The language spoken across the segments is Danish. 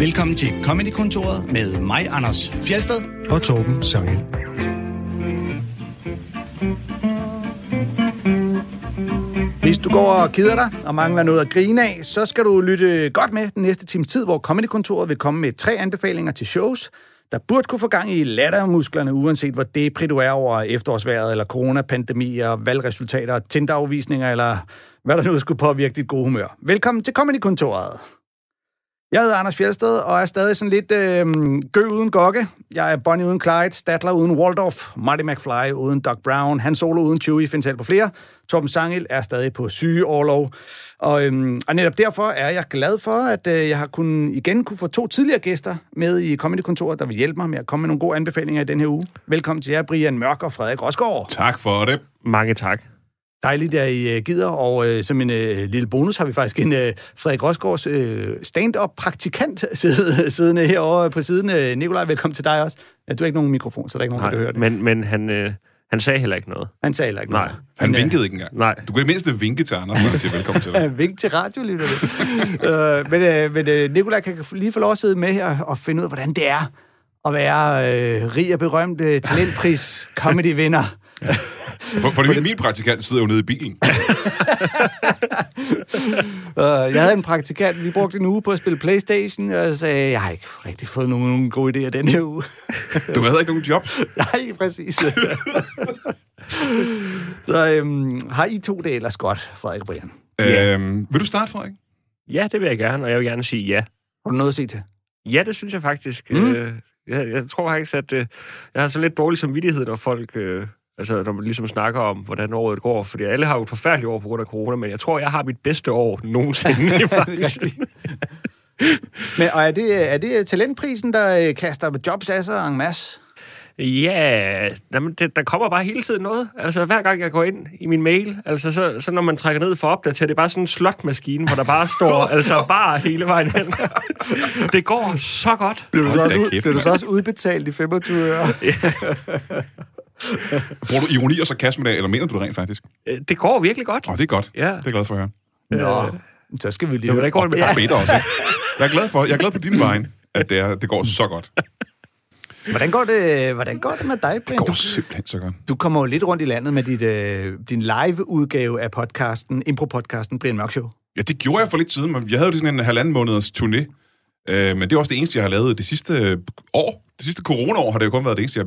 Velkommen til Comedy-kontoret med mig, Anders Fjeldsted og Torben Sangel. Hvis du går og keder dig og mangler noget at grine af, så skal du lytte godt med den næste times tid, hvor Comedy-kontoret vil komme med 3 anbefalinger til shows, der burde kunne få gang i lattermusklerne, uanset hvor depri du er over efterårsværet, eller coronapandemier, valgresultater, Tinder-afvisninger, eller hvad der nu skulle påvirke dit gode humør. Velkommen til Comedy-kontoret. Jeg hedder Anders Fjeldsted, og er stadig sådan lidt gø uden gokke. Jeg er Bonnie uden Clyde, Statler uden Waldorf, Marty McFly uden Doc Brown, Han Solo uden Chewie, findes selv på flere. Torben Sangel er stadig på sygeorlov. Og netop derfor er jeg glad for, at jeg har igen kunne få 2 tidligere gæster med i Comedy-kontoret, der vil hjælpe mig med at komme med nogle gode anbefalinger i den her uge. Velkommen til jer, Brian Mørk og Frederik Rosgaard. Tak for det. Mange tak. Dejligt, at I gider, og som en lille bonus har vi faktisk en Frederik Rosgaards stand-up-praktikant siddende herovre på siden. Nikolaj, velkommen til dig også. Du har ikke nogen mikrofon, så der er ikke nogen, der kan høre det. Men han sagde heller ikke noget. Nej, han vinkede ikke engang. Nej. Du kan i det mindste vinke til Anders, når han siger velkommen til dig. Vink til radiolytterne. Men Nikolaj kan lige få lov at sidde med her og finde ud af, hvordan det er at være rig og berømt talentpris-comedy-vinder. Ja. For min praktikant sidder jo nede i bilen. Jeg havde en praktikant, vi brugte en uge på at spille Playstation, og jeg sagde, jeg har ikke rigtig fået nogen gode idéer den her uge. Du havde ikke nogen jobs? Nej, præcis. Så har I 2 det ellers godt, Frederik og Brian? Yeah. Vil du starte, Frederik? Ja, det vil jeg gerne, og jeg vil gerne sige ja. Har du noget at sige til? Ja, det synes jeg faktisk. Jeg tror faktisk, at jeg har så lidt dårlig samvittighed, når folk... Altså, når man ligesom snakker om, hvordan året går. Fordi alle har jo et forfærdeligt år på grund af corona, men jeg tror, jeg har mit bedste år nogensinde. Men, og er det talentprisen, der kaster jobs af sig en masse? Ja, der kommer bare hele tiden noget. Altså, hver gang jeg går ind i min mail, altså, så når man trækker ned for at opdatere, det er bare sådan en slotmaskine, hvor der bare står, altså, bare hele vejen hen. Det går så godt. Bliver du så også udbetalt i 25 øre? Ja. Bruger du ironi og sarkasme der, eller mener du det rent faktisk? Det går virkelig godt. Åh, det er godt. Ja. Det er jeg glad for at høre. Nå, så skal vi lige... Det går med dig også. Jeg er glad for, på din vej, at det går så godt. Hvordan går det med dig, Brian? Det går simpelthen så godt. Du kommer jo lidt rundt i landet med din live-udgave af podcasten, impro-podcasten Brian Mørk Show. Ja, det gjorde jeg for lidt siden, men jeg havde jo sådan en 1,5 måneders turné. Men det er også det eneste, jeg har lavet det sidste år. Det sidste corona-år har det jo kun været det eneste.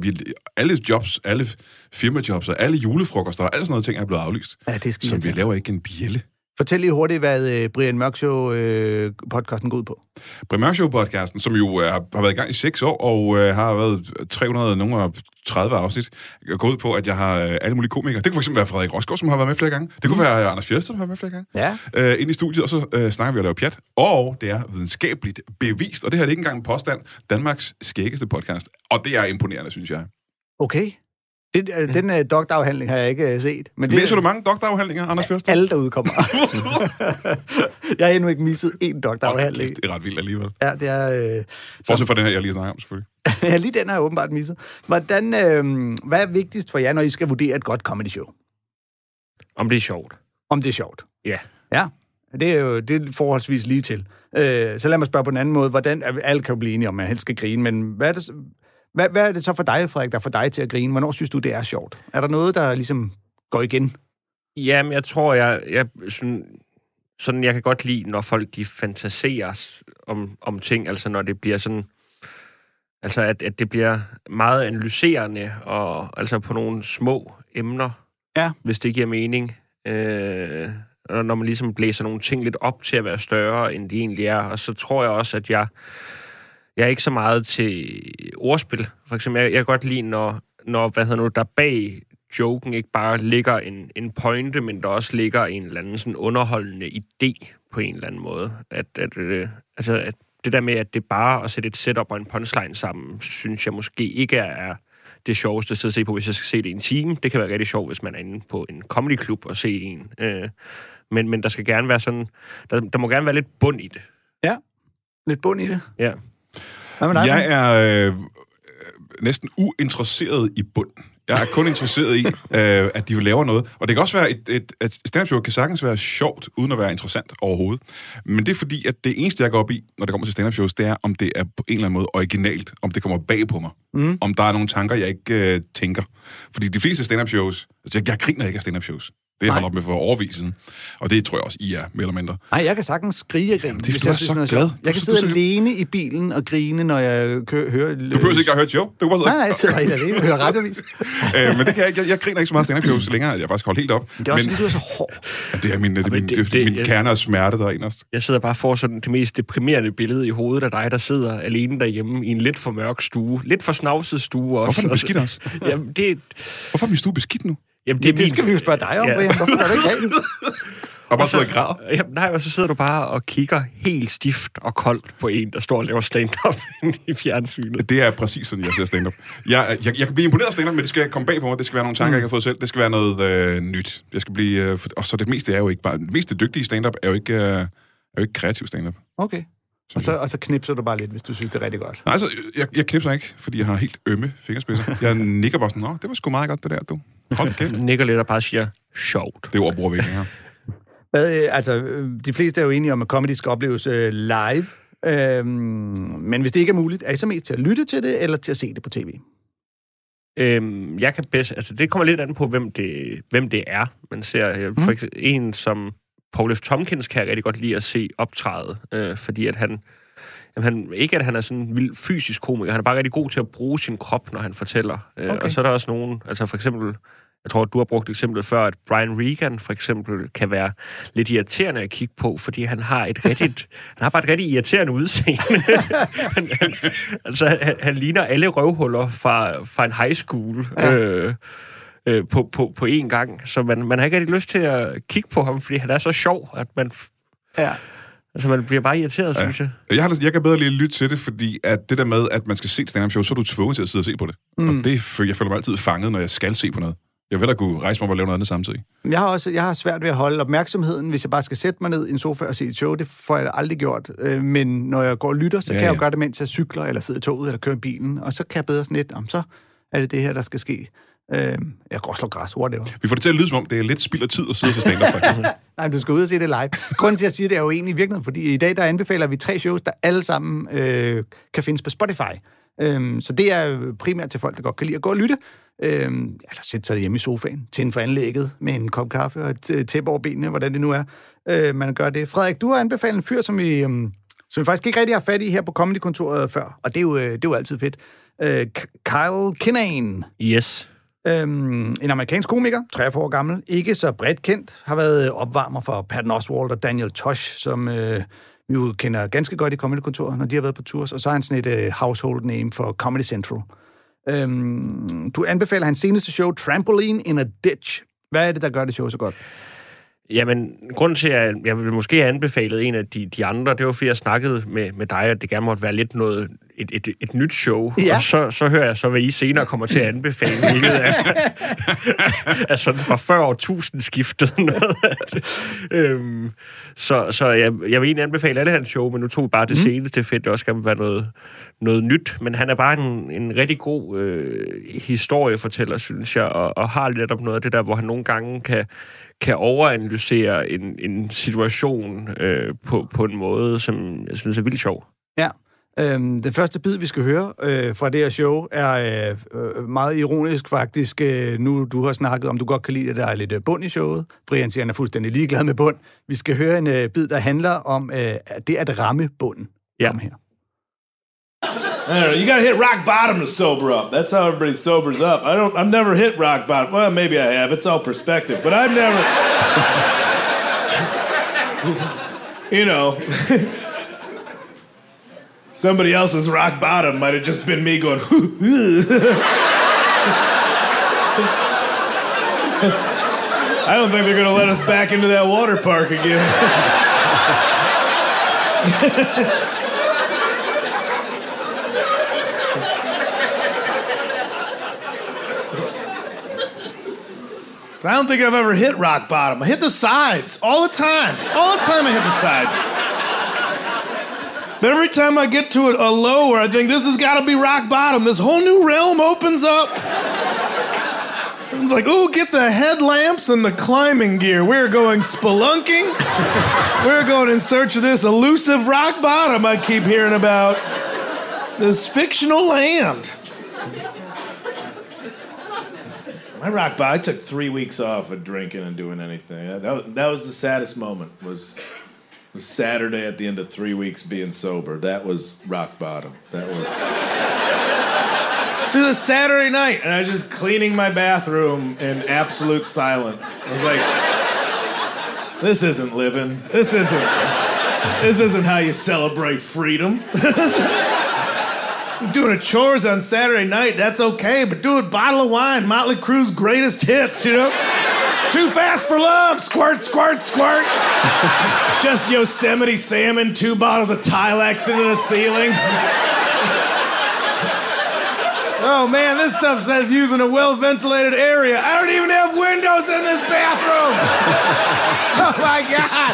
Alle jobs, alle firmajobs og alle julefrokoster og alle sådan noget ting er blevet aflyst. Ja, det skal vi laver ikke en bjælle. Fortæl lige hurtigt, hvad Brian Mørk Show-podcasten går ud på. Brian Mørk Show-podcasten, som jo har været i gang i 6 år og har været 330 afsnit, går ud på, at jeg har alle mulige komikere. Det kunne fx være Frederik Rosgaard, som har været med flere gange. Det kunne være Anders Fjeldsted, som har været med flere gange. Ja. Ind i studiet, og så snakker vi og laver pjat. Og det er videnskabeligt bevist, og det her er ikke engang en påstand, Danmarks skæggeste podcast. Og det er imponerende, synes jeg. Okay. Den doktorafhandling har jeg ikke set. Men læser du mange doktorafhandlinger, Anders Fjeldsted? Alle, der udkommer. Jeg har endnu ikke misset én doktorafhandling. Det er ret vildt alligevel. Ja, det er... Fortsæt for den her, jeg lige snakker om, selvfølgelig. Ja, lige den har jeg åbenbart misset. Hvad er vigtigst for jer, når I skal vurdere et godt comedy show? Om det er sjovt. Ja. Ja, det er jo forholdsvis lige til. Så lad mig spørge på en anden måde. Hvordan, alle kan jo blive enige om, man helst skal grine, men hvad er det så for dig, Frederik, der får dig til at grine? Hvornår synes du, det er sjovt? Er der noget, der ligesom går igen? Jamen, jeg tror, jeg kan godt lide, når folk de fantaserer om ting, altså når det bliver sådan... Altså, at det bliver meget analyserende, og altså på nogle små emner, ja. Hvis det giver mening. Og når man ligesom blæser nogle ting lidt op til at være større, end de egentlig er. Og så tror jeg også, at jeg er ikke så meget til ordspil. For eksempel, jeg kan godt lide, når der bag joken ikke bare ligger en pointe, men der også ligger en eller anden sådan underholdende idé på en eller anden måde. At det der med, at det bare at sætte et setup og en punchline sammen, synes jeg måske ikke er det sjoveste at se på, hvis jeg skal se det i en time. Det kan være rigtig sjovt, hvis man er inde på en comedyklub og se en. Men der skal gerne være sådan... Der må gerne være lidt bund i det. Ja, lidt bund i det. Ja. Jeg er næsten uinteresseret i bund. Jeg er kun interesseret i, at de laver noget. Og det kan også være, at stand-up-show kan sagtens være sjovt, uden at være interessant overhovedet. Men det er fordi, at det eneste, jeg går op i, når det kommer til stand-up-shows, det er, om det er på en eller anden måde originalt, om det kommer bag på mig, om der er nogle tanker, jeg ikke tænker. Fordi de fleste stand-up-shows, jeg griner ikke af stand-up-shows. Det har jeg holdt op med for overvis siden. Og det tror jeg også, I er, mere eller mindre. Nej, jeg kan sagtens grine og grine. Jamen, det er så glad. Jeg kan sidde alene i bilen og grine, når jeg hører... Du behøver ikke at høre et show. Du kan bare sidde. Nej, jeg sidder helt alene og hører radiovis. Men det kan jeg ikke. Jeg griner ikke så meget stand-up-shows længere, at jeg faktisk holdt helt op. Det er også, fordi du er så hård. Det er min kerne og smerte, der er inderst. Jeg sidder bare for sådan det mest deprimerende billede i hovedet af dig, der sidder alene derhjemme i en lidt for mørk stue. Lidt for snavset stue også. Hvorfor er den beskidt også? Hvorfor er min stue beskidt nu? Jamen, det skal vi jo spørge dig om, ja. Brian. Hvorfor er det ikke rent? Og bare sidder og græder? Jamen, nej, og så sidder du bare og kigger helt stift og koldt på en, der står og laver stand-up i fjernsynet. Det er præcis sådan, jeg ser stand-up. Jeg kan blive imponeret af stand-up, men det skal komme bag på mig. Det skal være nogle tanker, jeg ikke har fået selv. Det skal være noget nyt. Jeg skal blive... og så det meste er jo ikke bare... Det meste dygtige stand-up er jo ikke, kreativ stand-up. Okay. Og så knipser du bare lidt, hvis du synes, det er rigtig godt. Nej, altså, jeg knipser ikke, fordi jeg har helt ømme fingerspidser. Jeg nikker bare sådan, nå, det var sgu meget godt, det der, du. Hold kæft. Nikker lidt og bare siger, sjovt. Det er ordbrugvækning her. Altså, de fleste er jo enige om, at comedy skal opleves live. Men hvis det ikke er muligt, er I så mest til at lytte til det, eller til at se det på tv? Jeg kan bedst... Altså, det kommer lidt an på, hvem det er. Man ser for eksempel en, som... Paul F. Tompkins kan jeg rigtig godt lide at se optræde, fordi at han ikke at han er sådan en vild fysisk komiker, han er bare rigtig god til at bruge sin krop, når han fortæller. Okay. Og så er der også nogen, altså for eksempel, jeg tror, du har brugt eksemplet før, at Brian Regan for eksempel kan være lidt irriterende at kigge på, fordi han har bare et rigtig irriterende udseende. Altså, han ligner alle røvhuller fra en high school. Ja. På én gang, så man har ikke rigtig lyst til at kigge på ham, fordi han er så sjov, at man... Ja. Altså, man bliver bare irriteret, synes jeg. Jeg kan bedre lige lytte til det, fordi at det der med, at man skal se et stand-up show, så er du tvunget til at sidde og se på det. Og det, jeg føler mig altid fanget, når jeg skal se på noget. Jeg vil da kunne rejse mig op og lave noget andet samtidig. Jeg har svært ved at holde opmærksomheden, hvis jeg bare skal sætte mig ned i en sofa og se et show. Det får jeg aldrig gjort. Men når jeg går og lytter, så kan jeg jo gøre det, mens jeg cykler, eller sidder i toget, eller kører i bilen. Og så kan jeg bedre sådan lidt, så er det her, der skal ske. Jeg går og slår græs, whatever. Vi får det til at lyde, som om det er lidt spild af tid at sidde til stand-up. Nej, du skal ud og se det live. Grunden til at sige det er jo egentlig i virkeligheden, fordi i dag der anbefaler vi 3 shows, der alle sammen kan findes på Spotify. Så det er primært til folk, der godt kan lide at gå og lytte. Eller sætte sig hjemme i sofaen, tænde for anlægget med en kop kaffe og et tæppe over benene, hvordan det nu er, man gør det. Frederik, du har anbefalet en fyr, som vi faktisk ikke rigtig har fat i her på Comedy-kontoret før, og det er jo altid fedt. Kyle Kinane. Yes. En amerikansk komiker, 43 år gammel, ikke så bredt kendt, har været opvarmer for Patton Oswalt og Daniel Tosh, som vi jo kender ganske godt i Comedy-kontoret, når de har været på tours, og så er han sådan et household name for Comedy Central. Du anbefaler hans seneste show, Trampoline in a Ditch. Hvad er det, der gør det show så godt? Jamen, grunden til, at jeg ville måske have anbefalet en af de andre, det var, fordi jeg snakkede med dig, at det gerne måtte være lidt noget, et nyt show. Ja. Og så hører jeg så, hvad I senere kommer til at anbefale. Altså, fra før årtusindskiftet noget. Så jeg vil egentlig anbefale alle hans show, men nu tog vi bare det seneste fedt. Det også gerne være noget nyt. Men han er bare en rigtig god historiefortæller, synes jeg, og har lidt om noget af det der, hvor han nogle gange kan overanalysere en situation på en måde, som jeg synes er vildt sjov. Ja. Den første bid, vi skal høre fra det her show, er meget ironisk faktisk. Nu du har snakket om, du godt kan lide, at der er lidt bund i showet. Brian siger, han er fuldstændig ligeglad med bund. Vi skal høre en bid, der handler om det at ramme bunden. Ja. Kom her. You gotta hit rock bottom to sober up. That's how everybody sobers up. I've never hit rock bottom. Well, maybe I have. It's all perspective. But I've never... You know... Somebody else's rock bottom might have just been me going, I don't think they're going to let us back into that water park again. I don't think I've ever hit rock bottom. I hit the sides all the time. All the time I hit the sides. But every time I get to a low where I think this has got to be rock bottom, this whole new realm opens up. It's like, ooh, get the headlamps and the climbing gear. We're going spelunking. We're going in search of this elusive rock bottom I keep hearing about. This fictional land. My rock bottom, I took 3 weeks off of drinking and doing anything. That was the saddest moment, was Saturday at the end of 3 weeks being sober. That was rock bottom. That was... It was a Saturday night, and I was just cleaning my bathroom in absolute silence. I was like, this isn't living. This isn't how you celebrate freedom. Doing chores on Saturday night, that's okay, but do a bottle of wine, Motley Crue's greatest hits, you know? Too Fast for Love, squirt, squirt, squirt. Just Yosemite salmon, 2 bottles of Tilex into the ceiling. Oh man, this stuff says using a well-ventilated area. I don't even have windows in this bathroom. Oh my God.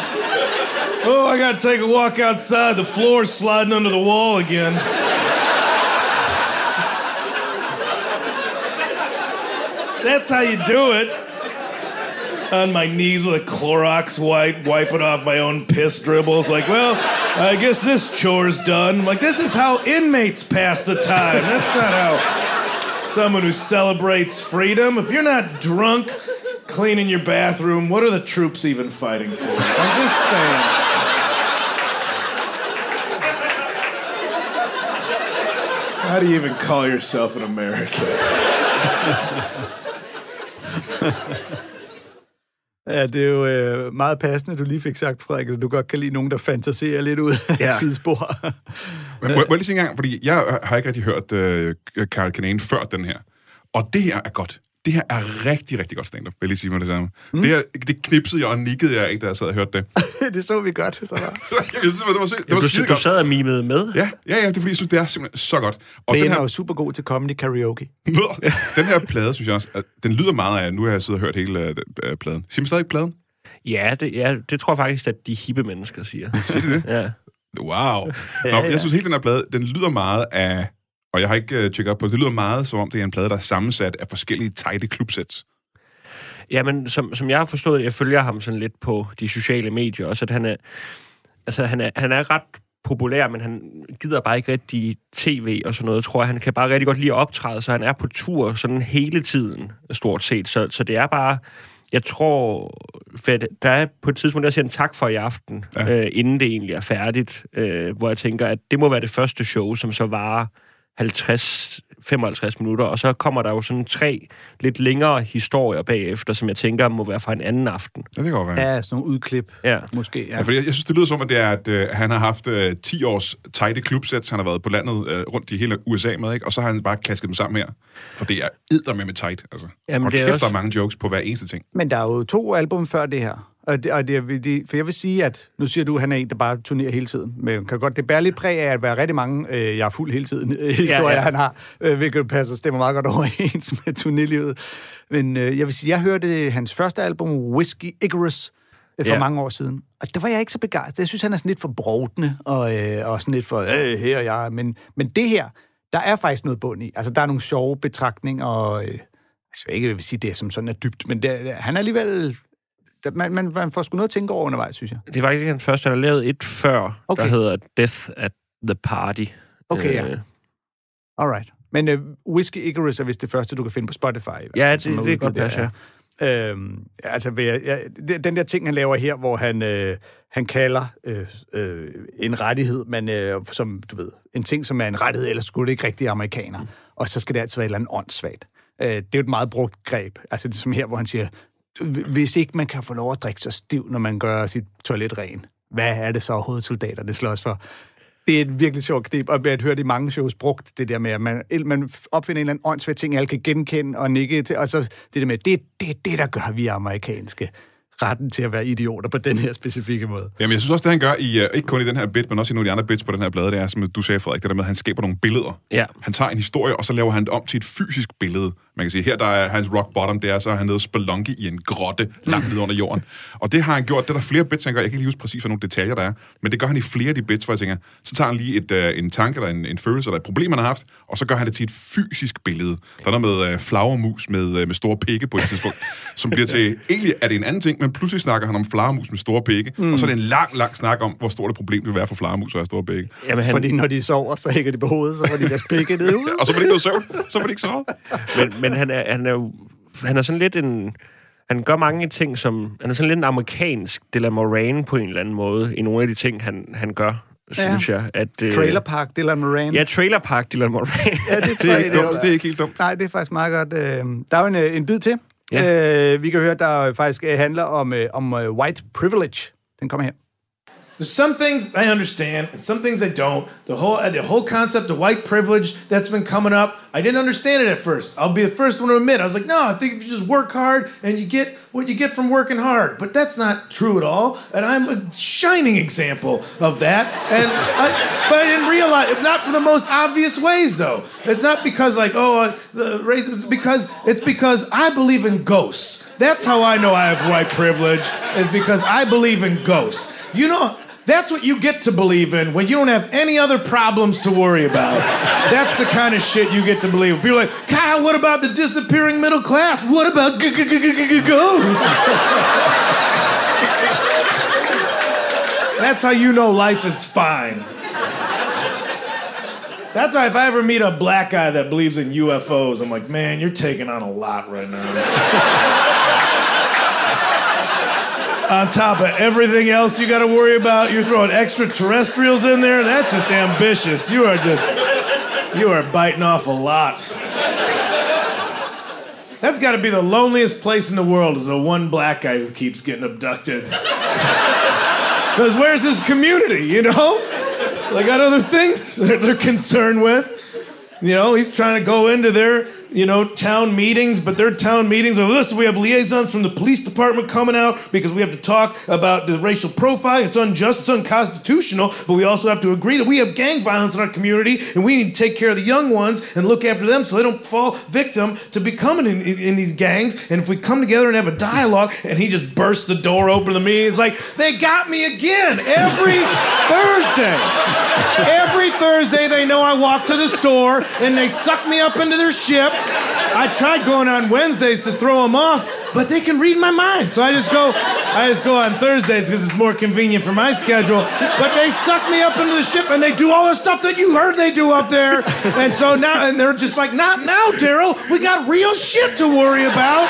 Oh, I gotta take a walk outside. The floor's sliding under the wall again. That's how you do it. On my knees with a Clorox wipe, wiping off my own piss dribbles. Like, well, I guess this chore's done. Like, this is how inmates pass the time. That's not how someone who celebrates freedom. If you're not drunk, cleaning your bathroom, what are the troops even fighting for? I'm just saying. How do you even call yourself an American? Ja, det er jo meget passende, du lige fik sagt, Frederik, at du godt kan lide nogen, der fantaserer lidt ud af et tidsspor. Men må jeg lige sige en gang, fordi jeg har ikke rigtig hørt Kyle Kinane før den her. Og det her er godt. Det her er rigtig, rigtig godt stand-up, vil jeg lige sige mig det samme. Mm. Det knipsede jeg og nikkede jeg ikke, da jeg sad og hørte det. Det så vi godt, så var. Du sad og mimede med. Ja, det er fordi, jeg synes, det er simpelthen så godt. Og den her er jo super god til comedy karaoke. Den her plade, synes jeg også, den lyder meget af, nu har jeg siddet og hørt hele pladen. Siger man stadig pladen? Ja, det tror jeg faktisk, at de hippe mennesker siger. Siger de det? Ja. Wow. Jeg synes, hele den her plade, den lyder meget af... Og jeg har ikke tjekket op på det. Det lyder meget, som om det er en plade, der er sammensat af forskellige tighte klubsets. Jamen, som jeg har forstået, jeg følger ham sådan lidt på de sociale medier, også at han er ret populær, men han gider bare ikke rigtig tv og sådan noget, tror jeg. Han kan bare rigtig godt lide at optræde, så han er på tur sådan hele tiden, stort set. Så det er bare... Jeg tror, at der er på et tidspunkt, der siger en tak for i aften, inden det egentlig er færdigt, hvor jeg tænker, at det må være det første show, som så varer 50-55 minutter, og så kommer der jo sådan 3 lidt længere historier bagefter, som jeg tænker må være fra en anden aften. Ja, det kan godt være. Ja, sådan nogle udklip, måske. Ja. Ja, for jeg synes, det lyder som, at det er, at han har haft 10 års tighte klubsets, han har været på landet rundt i hele USA med, ikke? Og så har han bare klasket dem sammen her, for det er eddermame tight, altså. Jamen, og det er kæft, også... der er mange jokes på hver eneste ting. Men der er jo 2 album før det her. For jeg vil sige, at nu siger du, at han er en, der bare turnerer hele tiden. Men kan godt, det bærer lidt præg af at være rigtig mange, jeg er fuld hele tiden, historier, han har, hvilket passer, stemmer meget godt overens med turnélivet. Men jeg vil sige, jeg hørte hans første album, Whiskey Icarus, for mange år siden. Og der var jeg ikke så begejstret. Jeg synes, han er sådan lidt for brovtende, og sådan lidt for, her og jeg. Men det her, der er faktisk noget bund i. Altså, der er nogle sjove betragtninger, og jeg ikke vil sige, det er som sådan er dybt, men han er alligevel... Man får sgu noget at tænke over undervejs, synes jeg. Det er faktisk ikke den første, han har lavet et før, der hedder Death at the Party. Okay, ja. Alright. Men Whiskey Icarus er vist det første, du kan finde på Spotify. Ja, det er godt plads, ja. Den der ting, han laver her, hvor han kalder en rettighed, men som, du ved, en ting, som er en rettighed, ellers skulle det ikke rigtige amerikaner. Og så skal det altid være et eller andet åndssvagt. Det er jo et meget brugt greb. Altså, det er som her, hvor han siger... Hvis ikke man kan få lov at drikke sig stiv, når man gør sit toilet ren, hvad er det så overhovedet, soldater, det slås for? Det er et virkelig sjovt knep, og jeg har hørt i mange shows brugt det der med, at man opfinder en eller anden åndssvær ting, alle kan genkende og nikke til, og så det der med, det der gør vi amerikanske. Retten til at være idioter på den her specifikke måde. Jamen, jeg synes også, det han gør, ikke kun i den her bit, men også i nogle af de andre bits på den her blade, det er, som du sagde, Frederik, det der med, at han skaber nogle billeder. Ja. Han tager en historie, og så laver han det om til et fysisk billede. Man kan sige, her der er hans rock bottom, det er så, at han er nede spelunke i en grotte langt nede under jorden. Og det har han gjort. Det er der flere bits, jeg kan ikke lige huske præcis, hvad nogle detaljer der er, men det gør han i flere af de bits, hvor jeg tænker, så tager han lige en tanke, eller en følelse, eller et problem, han har haft, og så gør han det til et fysisk billede. Der er noget med flagermus med store pikke på et tidspunkt, som bliver til, egentlig er det en anden ting, men pludselig snakker han om flagermus med store pikke, og så er det en lang snak om, hvor stort et problem det vil være for flagermus og store pikke. Jamen, fordi når de sover, så hænger de på hovedet, så får de deres pikke ned ud. Og så får de ikke søvn, så får de ikke sove. Men han er sådan lidt en... Han gør mange ting, som... Han er sådan lidt en amerikansk Dylan Moran på en eller anden måde, i nogle af de ting, han gør, synes jeg. At, Trailer Park Dylan Moran. Ja, Trailer Park Dylan Moran. Ja, det er ikke helt dumt. Nej, det er faktisk meget godt. Der er jo en bid til. Ja. Vi kan høre, der faktisk handler om white privilege. Den kommer her. There's some things I understand and some things I don't. The whole concept of white privilege that's been coming up, I didn't understand it at first. I'll be the first one to admit. I was like, no, I think if you just work hard and you get what you get from working hard. But that's not true at all. And I'm a shining example of that. And but I didn't realize, not for the most obvious ways, though. It's not because like, racism. It's because I believe in ghosts. That's how I know I have white privilege, is because I believe in ghosts. You know... That's what you get to believe in when you don't have any other problems to worry about. That's the kind of shit you get to believe. People are like, Kyle, what about the disappearing middle class? What about ghosts? That's how you know life is fine. That's why if I ever meet a black guy that believes in UFOs, I'm like, man, you're taking on a lot right now. On top of everything else you got to worry about, you're throwing extraterrestrials in there. That's just ambitious. You are biting off a lot. That's got to be the loneliest place in the world, is the one black guy who keeps getting abducted. Because where's his community, you know? They got other things they're concerned with. You know, he's trying to go into their, town meetings, but their town meetings are, listen, we have liaisons from the police department coming out because we have to talk about the racial profile. It's unjust, it's unconstitutional, but we also have to agree that we have gang violence in our community and we need to take care of the young ones and look after them so they don't fall victim to becoming in these gangs. And if we come together and have a dialogue, and he just bursts the door open to me, he's like, they got me again every Thursday. Every Thursday they know I walk to the store and they suck me up into their ship. I tried going on Wednesdays to throw them off, but they can read my mind. So I just go on Thursdays because it's more convenient for my schedule. But they suck me up into the ship and they do all the stuff that you heard they do up there. And so now, and they're just like, not now, Daryl. We got real shit to worry about.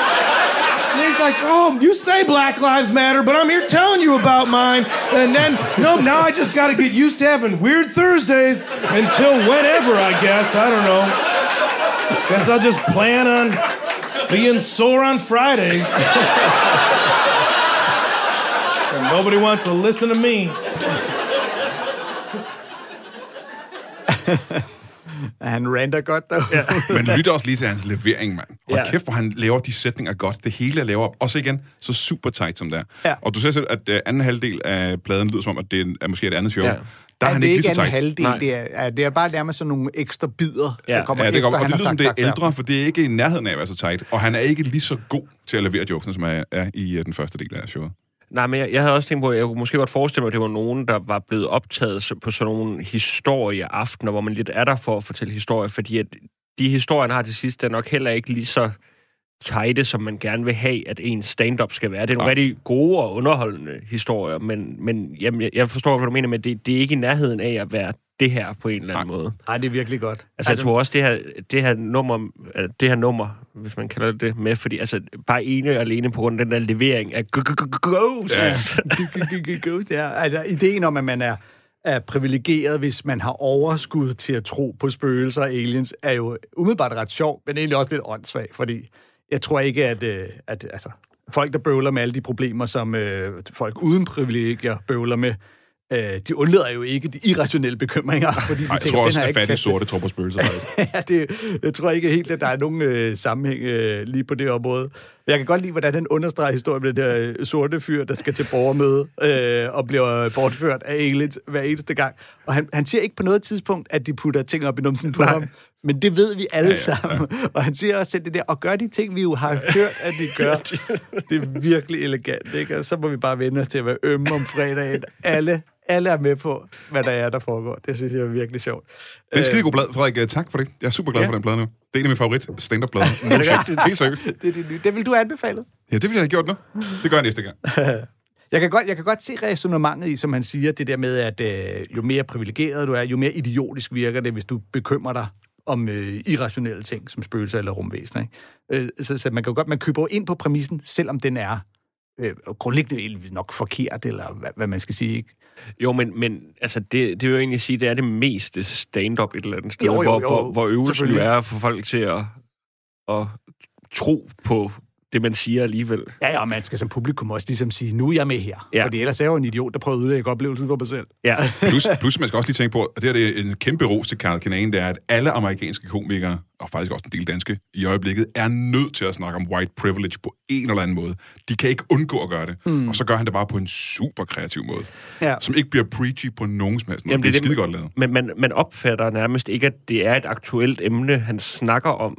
And he's like, oh, you say Black Lives Matter, but I'm here telling you about mine. And then, now I just got to get used to having weird Thursdays until whenever, I guess. I don't know. Guess I'll just plan on being sore on Fridays. And nobody wants to listen to me. Han rander godt, dog. Ja. Men lyt også lige til hans levering, mand. Og kæft, hvor han laver de sætninger godt. Det hele laver op. Også igen, så super tight som det er. Ja. Og du ser selv, at anden halvdel af pladen lyder som om, at det er måske et andet show. Ja. Der er han ikke lige så tight. Det er bare nærmest sådan nogle ekstra bidder, der kommer efter, og det lyder som, det er ældre, for det er ikke i nærheden af at være så tight. Og han er ikke lige så god til at levere jokesene, som han er i den første del af showet. Nej, men jeg havde også tænkt på, at jeg kunne måske godt forestille mig, at det var nogen, der var blevet optaget på sådan nogle historieaftener, hvor man lidt er der for at fortælle historier, fordi at de historier, han har til sidst, er nok heller ikke lige så tighte, som man gerne vil have, at en stand-up skal være. Det er nogle rigtig gode og underholdende historier, men jamen, jeg forstår, hvad du mener, men det er ikke i nærheden af at være det her på en eller anden måde. Nej, det er virkelig godt. Altså, jeg tror også, det her nummer, hvis man kalder det med, fordi altså, bare ene og alene på grund af den der levering af ghosts. Altså, ideen om, at man er privilegeret, hvis man har overskud til at tro på spøgelser og aliens, er jo umiddelbart ret sjov, men egentlig også lidt åndssvag, fordi jeg tror ikke, at altså, folk, der bøvler med alle de problemer, som folk uden privilegier bøvler med, de undlader jo ikke de irrationelle bekymringer. Fordi de tænker, den har ikke fattige sorte tropper spøgelser. Ja, jeg tror ikke helt, at der er nogen sammenhæng lige på det område. Jeg kan godt lide, hvordan den understreger historien med det der sorte fyr, der skal til borgermøde og bliver bortført af Elit hver eneste gang. Og han siger ikke på noget tidspunkt, at de putter ting op i numsen på ham. Men det ved vi alle sammen. Ja. Og han siger også det der, og gør de ting, vi jo har hørt, at de gør. Det er virkelig elegant, ikke? Og så må vi bare vende os til at være ømme om fredagen. Alle er med på, hvad der er, der foregår. Det synes jeg er virkelig sjovt. Det er skidegod blad, Frederik. Tak for det. Jeg er super glad for den plade nu. Det er en af mine favorit stand-up-plader. Helt seriøst. Det vil du anbefale? Ja, det vil jeg have gjort nu. Det gør jeg næste gang. Jeg kan godt se ræsonnementet i, som han siger, det der med, at jo mere privilegeret du er, jo mere idiotisk virker det, hvis du bekymrer dig om irrationelle ting, som spøgelser eller rumvæsener. Så man kan jo godt, man køber ind på præmissen, selvom den er grundlæggende nok forkert, eller hvad man skal sige, ikke? Jo, men altså, det vil jeg egentlig sige, det er det meste stand-up et eller andet sted, hvor øvelsen er for folk til at tro på det, man siger alligevel. Ja, og man skal som publikum også ligesom sige, nu er jeg med her. Ja. Fordi ellers er jeg jo en idiot, der prøver at ødelægge oplevelsen for mig selv. Ja. Plus, man skal også lige tænke på, og det her det er en kæmpe ros til Kyle Kinane, det er, at alle amerikanske komikere, og faktisk også en del danske, i øjeblikket, er nødt til at snakke om white privilege på en eller anden måde. De kan ikke undgå at gøre det. Mm. Og så gør han det bare på en super kreativ måde. Ja. Som ikke bliver preachy på nogen som helst måde. Jamen, det er skide godt lavet. Men man opfatter nærmest ikke, at det er et aktuelt emne, han snakker om,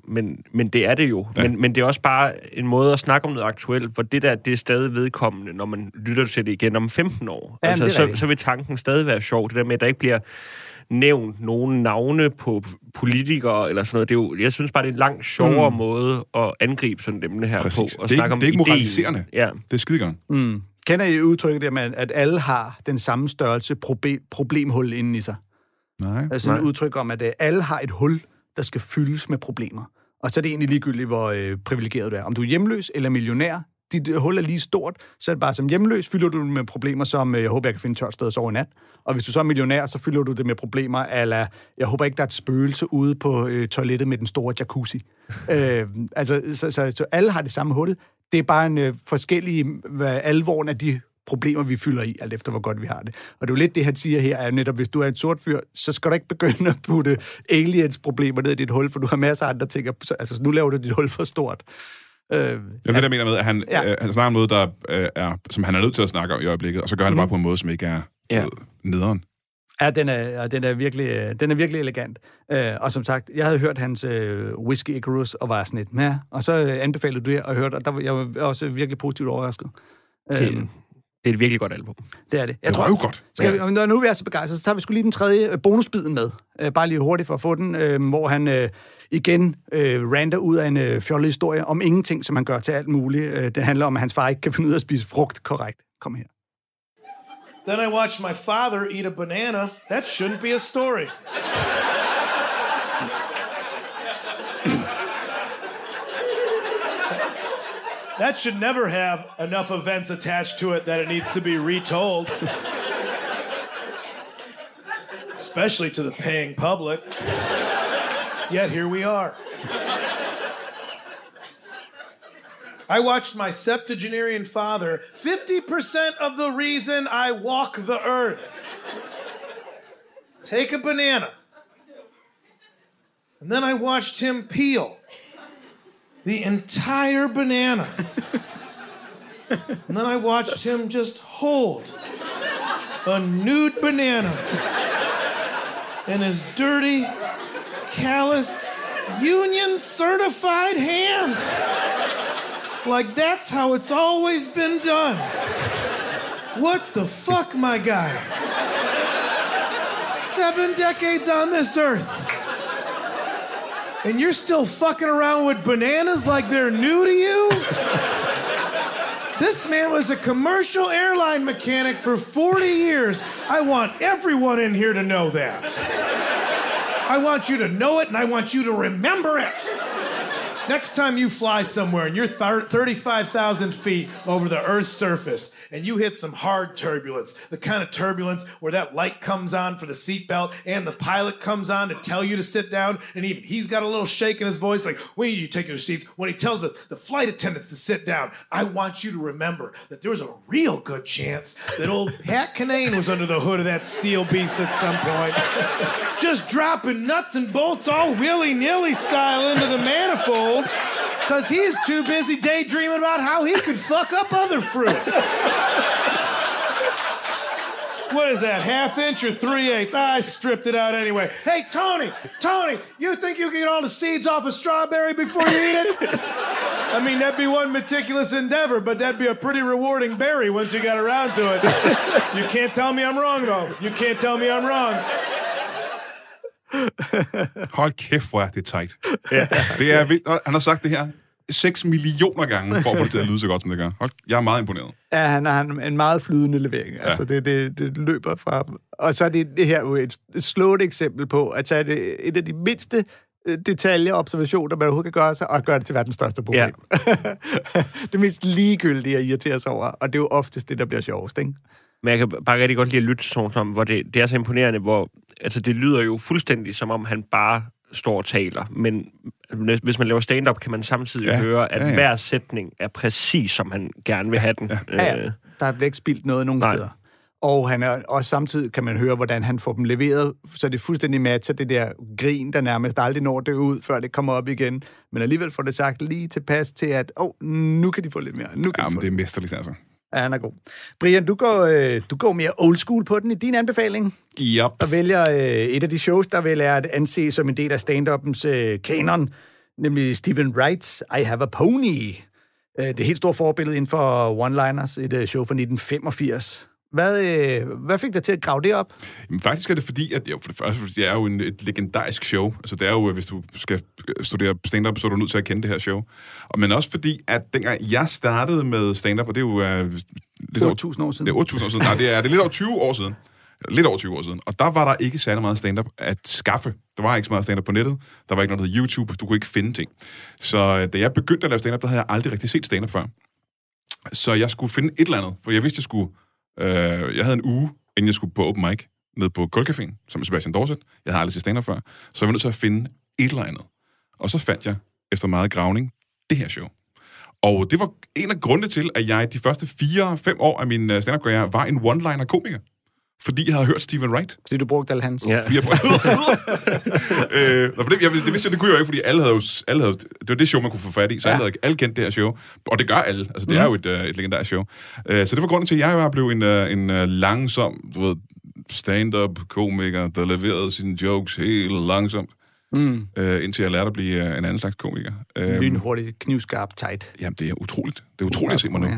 men det er det jo. Ja. Men det er også bare en måde at snakke om noget aktuelt, for det der, det er stadig vedkommende, når man lytter til det igen om 15 år. Ja, altså, så vil tanken stadig være sjov. Det der med, at der ikke bliver nævnt nogle navne på politikere eller sådan noget. Det er jo, jeg synes bare, det er en langt sjovere måde at angribe sådan et emne her. Præcis. På. Og snakke om det er ikke moraliserende. Ja. Det er skidegang. Mm. Kender I udtrykket der med, at alle har den samme størrelse problemhul inden i sig? Nej. Altså et udtryk om, at alle har et hul, der skal fyldes med problemer. Og så er det egentlig ligegyldigt, hvor privilegeret du er. Om du er hjemløs eller millionær, dit hul er lige stort, så er det bare som hjemløs, fylder du det med problemer som, jeg håber, jeg kan finde et tørt sted at sove i nat. Og hvis du så er millionær, så fylder du det med problemer, eller jeg håber ikke, der er et spøgelse ude på toilettet med den store jacuzzi. Så alle har det samme hul. Det er bare en forskellig alvoren af de problemer, vi fylder i, alt efter hvor godt vi har det. Og det er jo lidt det, han siger her, er netop, hvis du er en sort fyr, så skal du ikke begynde at putte aliens-problemer ned i dit hul, for du har masser af andre ting. Altså, nu laver du dit hul for stort. Jeg mener med, at han snakker om noget, der er, som han er nødt til at snakke om i øjeblikket, og så gør han det bare på en måde, som ikke er nederen. Ja, den er virkelig elegant. Og som sagt, jeg havde hørt hans Whiskey Icarus, og var sådan lidt, og så anbefalede du det, og hørte, og jeg var også virkelig positivt overrasket. Det er et virkelig godt album. Det er det. Jeg tror jo godt. Når nu er vi så begejstret, så tager vi sgu lige den tredje bonusbiden med. Bare lige hurtigt for at få den, hvor han igen rander ud af en fjollet historie om ingenting, som han gør til alt muligt. Det handler om, at hans far ikke kan finde ud af at spise frugt korrekt. Kom her. Then I watched my father eat a banana. That shouldn't be a story. That should never have enough events attached to it that it needs to be retold. Especially to the paying public. Yet here we are. I watched my septuagenarian father, 50% of the reason I walk the earth. Take a banana. And then I watched him peel the entire banana. And then I watched him just hold a nude banana in his dirty, calloused, union-certified hand. Like, that's how it's always been done. What the fuck, my guy? 7 decades on this earth. And you're still fucking around with bananas like they're new to you? This man was a commercial airline mechanic for 40 years. I want everyone in here to know that. I want you to know it, and I want you to remember it. Next time you fly somewhere and you're 35,000 feet over the Earth's surface and you hit some hard turbulence, the kind of turbulence where that light comes on for the seatbelt and the pilot comes on to tell you to sit down, and even he's got a little shake in his voice like, we need you to take your seats. When he tells the flight attendants to sit down, I want you to remember that there was a real good chance that old Pat Kinane was under the hood of that steel beast at some point, just dropping nuts and bolts all willy-nilly style into the manifold. because he's too busy daydreaming about how he could fuck up other fruit. What is that, 1/2 inch or 3/8? I stripped it out anyway. Hey, Tony, you think you can get all the seeds off a strawberry before you eat it? I mean, that'd be one meticulous endeavor, but that'd be a pretty rewarding berry once you got around to it. You can't tell me I'm wrong, though. You can't tell me I'm wrong. Hold kæft, hvor er det tight. Yeah. Det er vildt. Han har sagt det her 6 millioner gange, for at få det til at lyde så godt, som det gør. Hold, jeg er meget imponeret. Ja, han har en meget flydende levering. Ja. Altså, det løber fra... Og så er det her jo et slående eksempel på, at så er det et af de mindste detaljer og observationer, man overhovedet kan gøre sig, og gøre det til verdens største problem. Ja. Det mest ligegyldige at irritere sig over, og det er jo oftest det, der bliver sjovest, ikke? Men jeg kan bare rigtig godt lide at lytte til sådan noget, hvor det er så imponerende, hvor... Altså, det lyder jo fuldstændig, som om han bare står og taler, men hvis man laver stand-up, kan man samtidig høre, at hver sætning er præcis, som han gerne vil have den. Ja. Der bliver ikke spildt noget nogen steder. Og han er, og samtidig kan man høre, hvordan han får dem leveret, så det fuldstændig matcher det der grin, der nærmest aldrig når det ud, før det kommer op igen. Men alligevel får det sagt lige tilpas til, at nu kan de få lidt mere. Det er mesterligt, altså. Ja, han er god. Brian, du går mere old school på den i din anbefaling. Yep. Der vælger et af de shows, der vil at anses som en del af stand-uppens kanon, nemlig Stephen Wrights I Have a Pony. Det helt store forbillede inden for one-liners, et show fra 1985. Hvad fik dig til at grave det op? Jamen, faktisk er det fordi, at for det første, det er jo et legendarisk show. Altså, det er jo, hvis du skal studere stand-up, så er du nødt til at kende det her show. Men også fordi, at dengang jeg startede med stand-up, og det er jo... lidt 8.000 år siden. Det er 8.000 år siden. Nej, det er lidt over 20 år siden. Lidt over 20 år siden. Og der var der ikke særlig meget stand-up at skaffe. Der var ikke så meget stand-up på nettet. Der var ikke noget, der hed YouTube. Du kunne ikke finde ting. Så da jeg begyndte at lave stand-up, der havde jeg aldrig rigtig set stand-up før. Så jeg skulle finde et eller andet, for jeg vidste, jeg skulle... jeg havde en uge, inden jeg skulle på open mic, nede på Kulcaféen, som Sebastian Dorset. Jeg havde aldrig set stand-up før, så jeg var nødt til at finde et eller andet. Og så fandt jeg, efter meget gravning, det her show. Og det var en af grundene til, at jeg de første 4-5 år af min stand-up-karriere var en one-liner-komiker. Fordi jeg havde hørt Stephen Wright. Fordi du brugte alle hans. Ja. Det vidste jeg, det kunne jeg jo ikke, fordi alle havde, det var det show, man kunne få fat i, så alle kendte det her show. Og det gør alle. Altså, det er jo et legendarisk show. Så det var grunden til, at jeg bare blev en langsom, du ved, stand-up-komiker, der leverede sine jokes helt langsomt. Indtil jeg lærte at blive en anden slags komiker. Lynhurtigt, knivskarp, tight. Jamen, det er utroligt. Det er utroligt at se mig nu.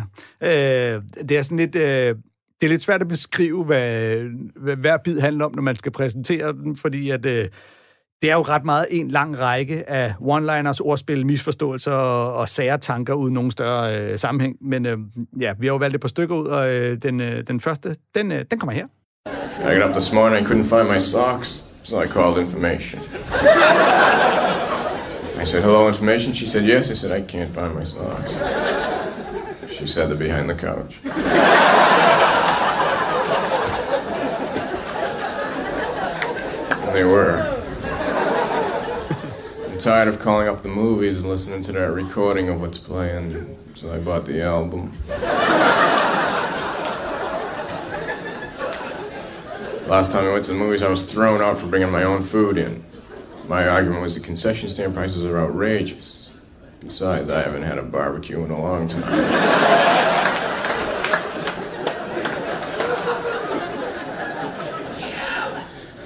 Ja. Det er sådan lidt... Det er lidt svært at beskrive, hvad hver bid handler om, når man skal præsentere den, fordi at, det er jo ret meget en lang række af one-liners, ordspil, misforståelser og sære tanker uden nogen større sammenhæng. Men vi har jo valgt et par stykker ud, og den første, den kommer her. I got up this morning and couldn't find my socks, so I called information. I said, hello, information? She said, yes. I said, I can't find my socks. She said, they're behind the couch. They were. I'm tired of calling up the movies and listening to that recording of what's playing, so I bought the album. Last time I went to the movies, I was thrown out for bringing my own food in. My argument was the concession stand prices are outrageous. Besides, I haven't had a barbecue in a long time.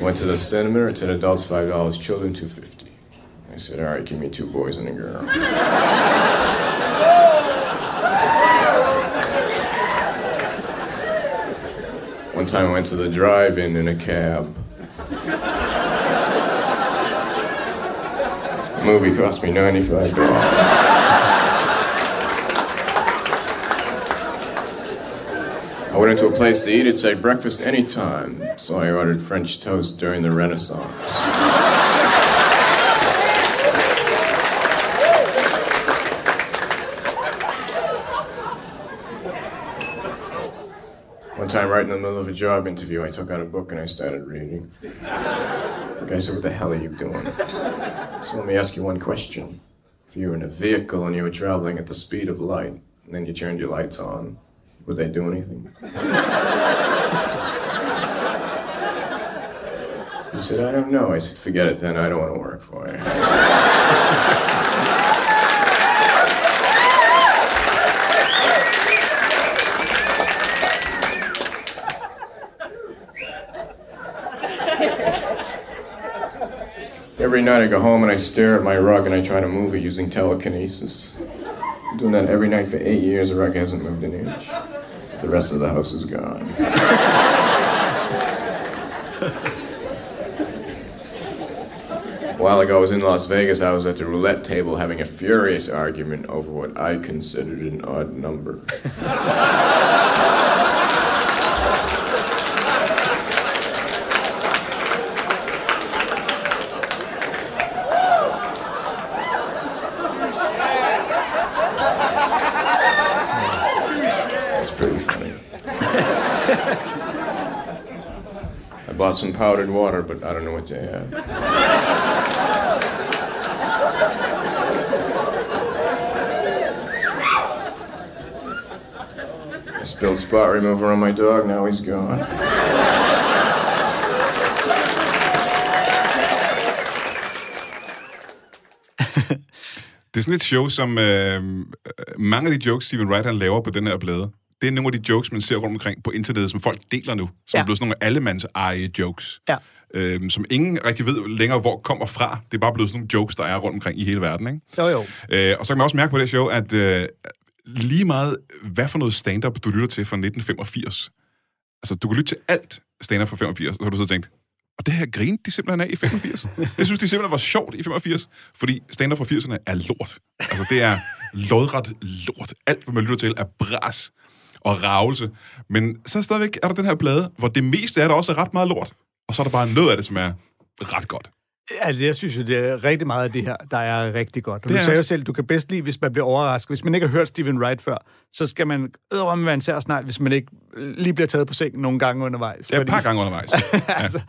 Went to the cinema, it said adults $5, children $2.50. I said, all right, give me 2 boys and a girl. One time I went to the drive-in in a cab. The movie cost me $95. I went into a place to eat, it said breakfast anytime, so I ordered French toast during the Renaissance. One time right in the middle of a job interview, I took out a book and I started reading. The guy said, what the hell are you doing? So let me ask you one question. If you were in a vehicle and you were traveling at the speed of light, and then you turned your lights on, would they do anything? He said, I don't know. I said, forget it then. I don't want to work for you. Every night I go home and I stare at my rug and I try to move it using telekinesis. I'm doing that every night for 8 years, the rug hasn't moved an inch. The rest of the house is gone. A while ago I was in Las Vegas, I was at the roulette table having a furious argument over what I considered an odd number. Bought some powdered water, but I don't know what to add. I spilled spot remover on my dog, now he's gone. Det er sådan et show, som mange af de jokes, Stephen Wright han laver på den her blade, det er nogle af de jokes, man ser rundt omkring på internettet, som folk deler nu, som er blevet sådan nogle allemands-eje jokes, som ingen rigtig ved længere, hvor kommer fra. Det er bare blevet sådan nogle jokes, der er rundt omkring i hele verden, ikke? Jo. Og så kan man også mærke på det show, at lige meget, hvad for noget stand-up, du lytter til fra 1985. Altså, du kan lytte til alt stand-up fra 85, og så har du så tænkt, og det her grinede de simpelthen af i 85. Jeg synes, de simpelthen var sjovt i 85, fordi stand-up fra 80'erne er lort. Altså, det er lodret lort. Alt, hvad man lytter til, er bras og ravelse. Men så stadigvæk er der den her plade, hvor det meste af det også er ret meget lort. Og så er der bare noget af det, som er ret godt. Altså, jeg synes jo, det er rigtig meget af det her, der er rigtig godt. Du sagde jo selv, du kan bedst lide, hvis man bliver overrasket. Hvis man ikke har hørt Stephen Wright før, så skal man æderrømme være en sær snart, hvis man ikke lige bliver taget på sengen nogle gange undervejs. Ja, et par gange undervejs. Altså,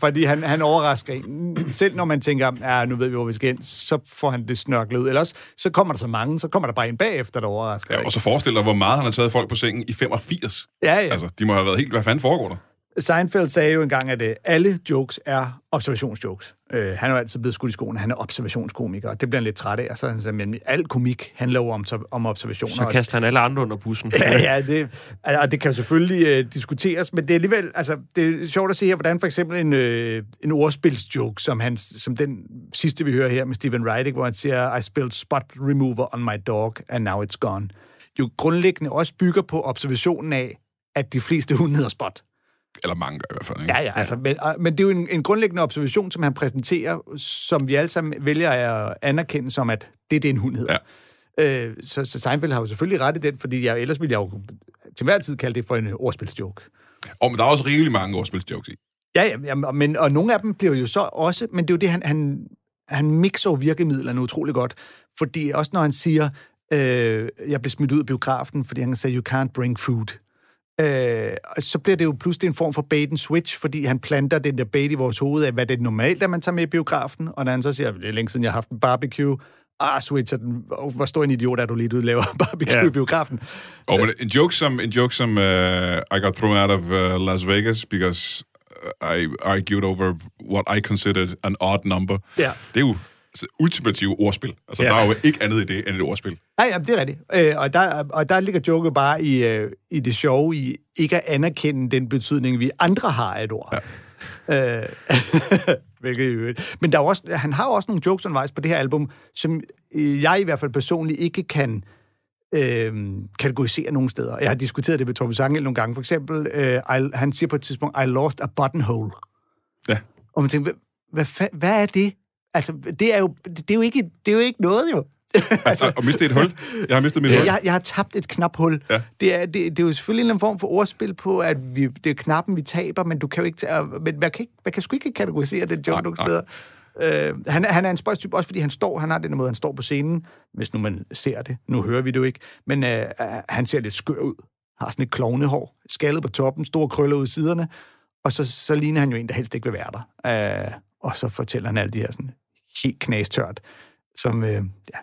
fordi han overrasker en. Selv når man tænker, ja, nu ved vi, hvor vi skal hen, så får han det snørklet ud. Ellers så kommer der så mange, så kommer der bare en bagefter, der overrasker. Ja, og så forestil dig, hvor meget han har taget folk på sengen i 85. Ja. Altså, de må have været helt, hvad fanden foregår der? Seinfeld sagde jo engang, at alle jokes er observationsjokes. Han er altid blevet skudt i skoene, han er observationskomiker, og det bliver han lidt træt af. Så han sagde, men al komik handler jo om observationer. Så kaster han alle andre under bussen. Ja, det, og det kan selvfølgelig diskuteres, men det er alligevel, altså, det er sjovt at se her, hvordan for eksempel en ordspilsjoke, som den sidste, vi hører her med Stephen Wright, hvor han siger, I spilled spot remover on my dog, and now it's gone. Jo grundlæggende også bygger på observationen af, at de fleste hunde hedder spot. Eller mange gør i hvert fald, ikke? Ja, altså, men det er jo en grundlæggende observation, som han præsenterer, som vi alle sammen vælger at anerkende som, at det er en hund hedder. Ja. Så Seinfeld har jo selvfølgelig ret i den, fordi ellers ville jeg jo til hver tid kalde det for en ordspilsjoke. Men der er også rigtig mange ordspilsjokes i. Ja, men, og nogle af dem bliver jo så også, men det er jo det, han mixer virkemidlerne utrolig godt, fordi også når han siger, jeg blev smidt ud af biografen, fordi han sagde, you can't bring food. Så bliver det jo pludselig en form for bait and switch, fordi han planter den der bait i vores hoved af, hvad det er normalt, at man tager med i biografen, og når han så siger, det er længe siden, jeg har haft en barbecue, switcher den, hvor stor en idiot er du lige, du laver barbecue i biografen. Men en joke som I got thrown out of Las Vegas, because I argued over what I considered an odd number. Yeah. Det er jo ultimative ordspil. Altså, der er jo ikke andet i det, end et ordspil. Nej, det er rigtigt. Og der ligger joket bare i det sjove, i ikke at anerkende den betydning, vi andre har af et ord. Ja. Men der er også, han har også nogle jokes undervejs på det her album, som jeg i hvert fald personligt ikke kan kategorisere nogle steder. Jeg har diskuteret det med Torben Sangel nogle gange. For eksempel, han siger på et tidspunkt, I lost a buttonhole. Ja. Og man tænker, hvad er det? Altså, det er jo ikke noget. Altså, og miste et hul. Jeg har mistet mit hul. Jeg har tabt et knaphul. Ja. Det er jo selvfølgelig en eller anden form for ordspil på, at det er knappen, vi taber, men du kan jo ikke... Men man kan sgu ikke kategorisere den joke nogle steder. Han er en spøjstype, også fordi han har den måde, han står på scenen, hvis nu man ser det. Nu hører vi det jo ikke. Men han ser lidt skør ud. Har sådan et klovnehår. Skaldet på toppen, store krøller ud i siderne. Og så ligner han jo en, der helst ikke vil være der. Og så fortæller han alle de her sådan helt knastørt, som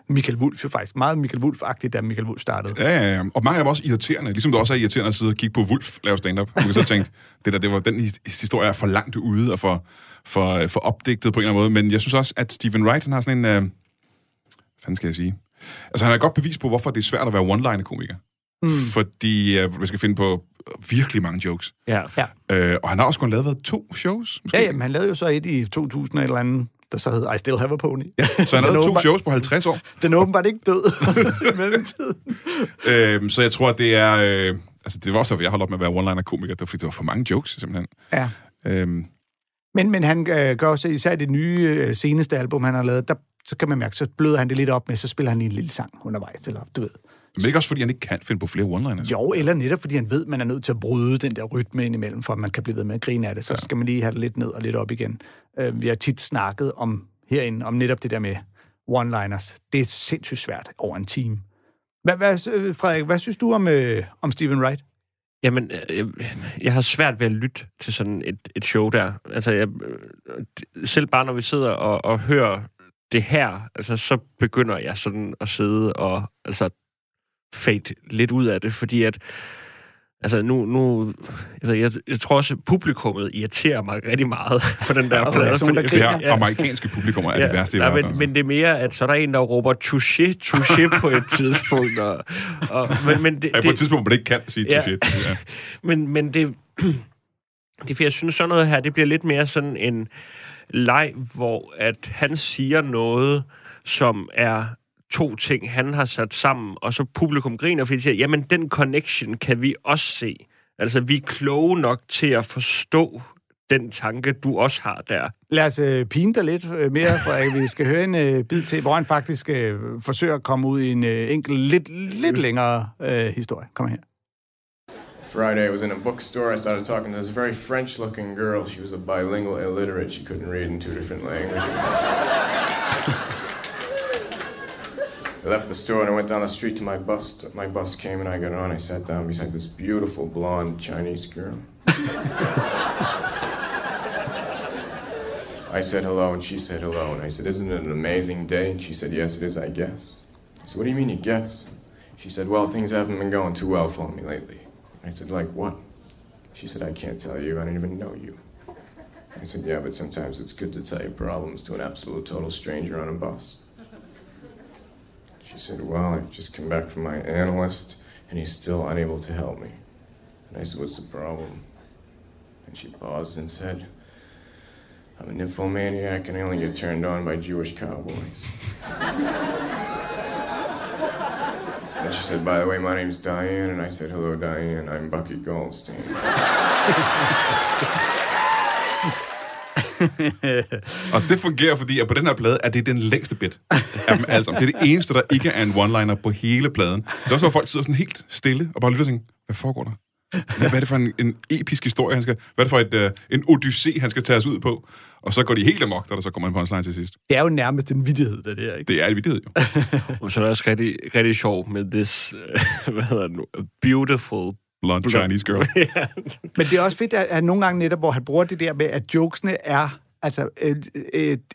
Michael Wulff jo faktisk. Meget Michael Wulff-agtigt, da Michael Wulff startede. Ja. Og mange af dem også irriterende. Ligesom det også er irriterende at sidde og kigge på Wulff lave stand-up. Man kan så tænke, den historie er for langt ude og for opdigtet på en eller anden måde. Men jeg synes også, at Stephen Wright, han har sådan en... hvad fanden skal jeg sige? Altså, han har godt bevis på, hvorfor det er svært at være one-liner-komiker. Mm. Fordi vi skal finde på virkelig mange jokes. Ja. Og han har også kun lavet 2 shows, måske? Ja, men han lavede jo så et i 2000 eller andet, der så hedder I Still Have a Pony. Ja, så han havde to shows på 50 år. Den åbenbart ikke død i mellemtiden. Så jeg tror, at det er... altså, det var også, at jeg holdt op med at være one-liner-komiker, fordi det var for mange jokes, simpelthen. Ja. Men han gør også, især det nye seneste album, han har lavet, der, så kan man mærke, så bløder han det lidt op med, så spiller han lige en lille sang undervejs, eller du ved. Men ikke også, fordi han ikke kan finde på flere one-liners? Jo, eller netop, fordi han ved, man er nødt til at bryde den der rytme indimellem, for at man kan blive ved med at grine af det, så skal man lige have det lidt ned og lidt op igen. Vi har tit snakket om herinde, om netop det der med one-liners. Det er sindssygt svært over en time. Frederik, hvad synes du om Stephen Wright? Jamen, jeg har svært ved at lytte til sådan et show der. Altså, selv bare når vi sidder og hører det her, altså, så begynder jeg sådan at sidde og altså, fade lidt ud af det, fordi at altså nu jeg tror også, at publikummet irriterer mig rigtig meget på den der plade. Det amerikanske publikum er det værste i verden. Men det er mere, at så er der en, der råber touché på et tidspunkt. På et tidspunkt, hvor det ikke kan sige touché. Ja. Men det for jeg synes, sådan noget her, det bliver lidt mere sådan en leg, hvor at han siger noget, som er to ting, han har sat sammen, og så publikum griner, fordi de siger, jamen, den connection kan vi også se. Altså, vi er kloge nok til at forstå den tanke, du også har der. Lad os pine dig lidt mere, Frederik. Vi skal høre en bid til, hvor han faktisk forsøger at komme ud i en enkelt, lidt længere historie. Kom her. Friday, I was in a bookstore. I started talking to this very French-looking girl. She was a bilingual illiterate. She couldn't read in two different languages. I left the store and I went down the street to my bus. My bus came and I got on. I sat down beside this beautiful blonde Chinese girl. I said hello and she said hello. And I said, isn't it an amazing day? And she said, yes, it is, I guess. I said, what do you mean you guess? She said, well, things haven't been going too well for me lately. I said, like what? She said, I can't tell you. I don't even know you. I said, yeah, but sometimes it's good to tell your problems to an absolute total stranger on a bus. She said, well, I've just come back from my analyst, and he's still unable to help me. And I said, what's the problem? And she paused and said, I'm a nymphomaniac, and I only get turned on by Jewish cowboys. And she said, by the way, my name's Diane, and I said, hello, Diane, I'm Bucky Goldstein. Og det fungerer, fordi at på den her plade er det den længste bit af dem alle sammen. Det er det eneste, der ikke er en one-liner på hele pladen. Det er også, hvor folk sidder sådan helt stille og bare lytter og tænker, hvad foregår der? Hvad er det for en episk historie, han skal... Hvad er det for en odyssé, han skal tage os ud på? Og så går de helt amok, og så kommer han på en slide til sidst. Det er jo nærmest en vittighed, det der, ikke? Det er en vittighed, jo. Og så er det også rigtig, rigtig sjovt med this, hvad hedder den, beautiful... blonde Chinese girl. Ja. Men det er også fedt, at nogle gange netop, hvor han bruger det der med, at jokesene er... Altså,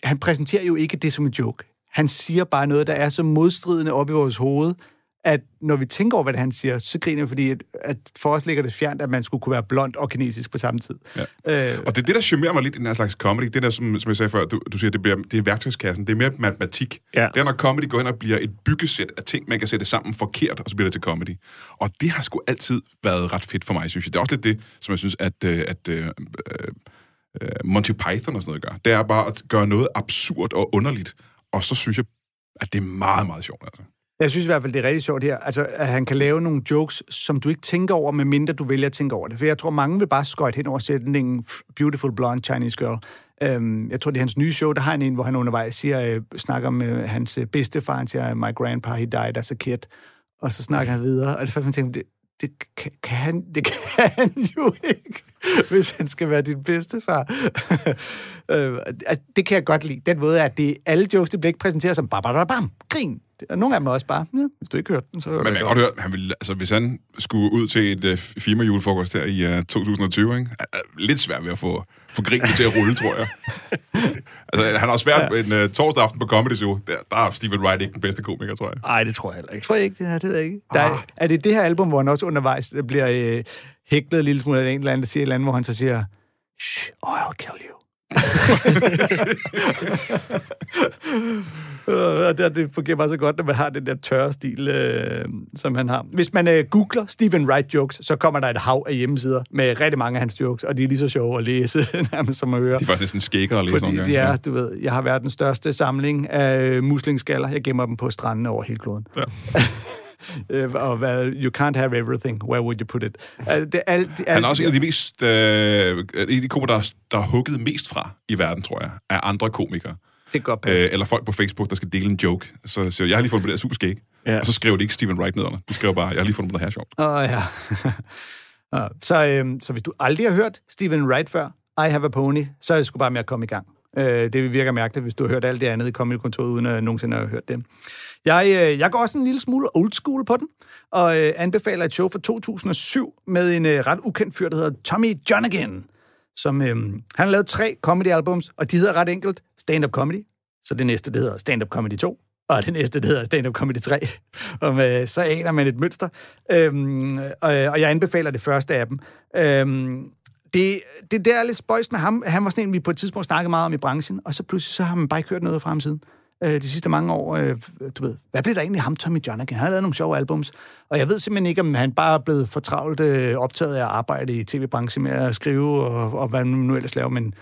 han præsenterer jo ikke det som en joke. Han siger bare noget, der er så modstridende op i vores hoved, at når vi tænker over, hvad han siger, så griner vi, fordi at for os ligger det fjernt, at man skulle kunne være blond og kinesisk på samme tid. Ja. Og det er det, der charmerer mig lidt i den her slags comedy. Det der, som jeg sagde før, du siger, det er værktøjskassen. Det er mere matematik. Ja. Det er, når comedy går ind og bliver et byggesæt af ting, man kan sætte sammen forkert, og så bliver det til comedy. Og det har sgu altid været ret fedt for mig, synes jeg. Det er også lidt det, som jeg synes, at Monty Python og sådan noget gør. Det er bare at gøre noget absurd og underligt. Og så synes jeg, at det er meget, meget sjovt, altså. Jeg synes i hvert fald, det er rigtig sjovt her, altså, at han kan lave nogle jokes, som du ikke tænker over, medmindre du vælger at tænke over det. For jeg tror, mange vil bare skøjte hen over sætningen Beautiful Blonde Chinese Girl. Jeg tror, det er hans nye show, der har han en, hvor han undervejs siger, snakker om hans bedstefar, han siger, my grandpa, he died as a kid. Og så snakker han videre, og det er faktisk, man tænker, det kan han jo ikke, hvis han skal være din bedstefar. Det kan jeg godt lide. Den måde er, at det alle jokes, det bliver ikke præsenteret som babababam, grin. Og nogle af dem også bare, ja, hvis du ikke hørte den, så... Men man kan godt høre, han ville, altså, hvis han skulle ud til et firmajulefrokost her i 2020, ikke? Lidt svært ved at få grinen til at rulle, tror jeg. Altså, han har også svært en torsdag aften på Comedy Zoo. Der er Stephen Wright ikke den bedste komiker, tror jeg. Nej, det tror jeg heller ikke. Tror jeg ikke, det her, det ved jeg ikke. Er det det her album, hvor han også undervejs bliver hæklet en lille smule af en eller anden, der siger et eller andet, hvor han så siger, shh, I'll kill you. Det fungerer bare så godt, når man har den der tørre stil, som han har. Hvis man googler Stephen Wright jokes, så kommer der et hav af hjemmesider med rigtig mange af hans jokes, og de er lige så sjove at læse, nærmest som at høre. De er faktisk sådan skækker at læse nogle gange. Ja, du ved, jeg har været den største samling af muslingskaller. Jeg gemmer dem på strandene over hele kloden. Ja. Og you can't have everything, where would you put it? Han er også en af de mest, de komikere, der er hugget mest fra i verden, tror jeg, af andre komikere. Det godt passe. Eller folk på Facebook, der skal dele en joke. Så siger jeg har lige fundet på det her super skæg. Ja. Og så skrev det ikke Stephen Wright ned under. De skrev bare, jeg har lige fundet på det her sjovt. Ja. Så hvis du aldrig har hørt Stephen Wright før, I Have a Pony, så er det sgu bare med at komme i gang. Det virker mærkeligt, hvis du har hørt alt det andet i Comedy-kontoret, uden at nogensinde har hørt det. Jeg går også en lille smule old school på den, og anbefaler et show fra 2007 med en ret ukendt fyr, der hedder Tommy Johnagin, som han har lavet 3 comedy-albums, og de hedder ret enkelt Stand-Up Comedy, så det næste, det hedder Stand-Up Comedy 2, og det næste, det hedder Stand-Up Comedy 3, og så aner man et mønster. Og jeg anbefaler det første af dem. Det der er lidt spøjs med ham. Han var sådan en, vi på et tidspunkt snakkede meget om i branchen, og så pludselig så har man bare ikke hørt noget fra ham siden. De sidste mange år, du ved, hvad blev der egentlig ham, Tommy Johnagin? Han har lavet nogle sjove albums, og jeg ved simpelthen ikke, om han bare er blevet for travlt optaget af at arbejde i tv-branchen med at skrive, og hvad man nu ellers laver, men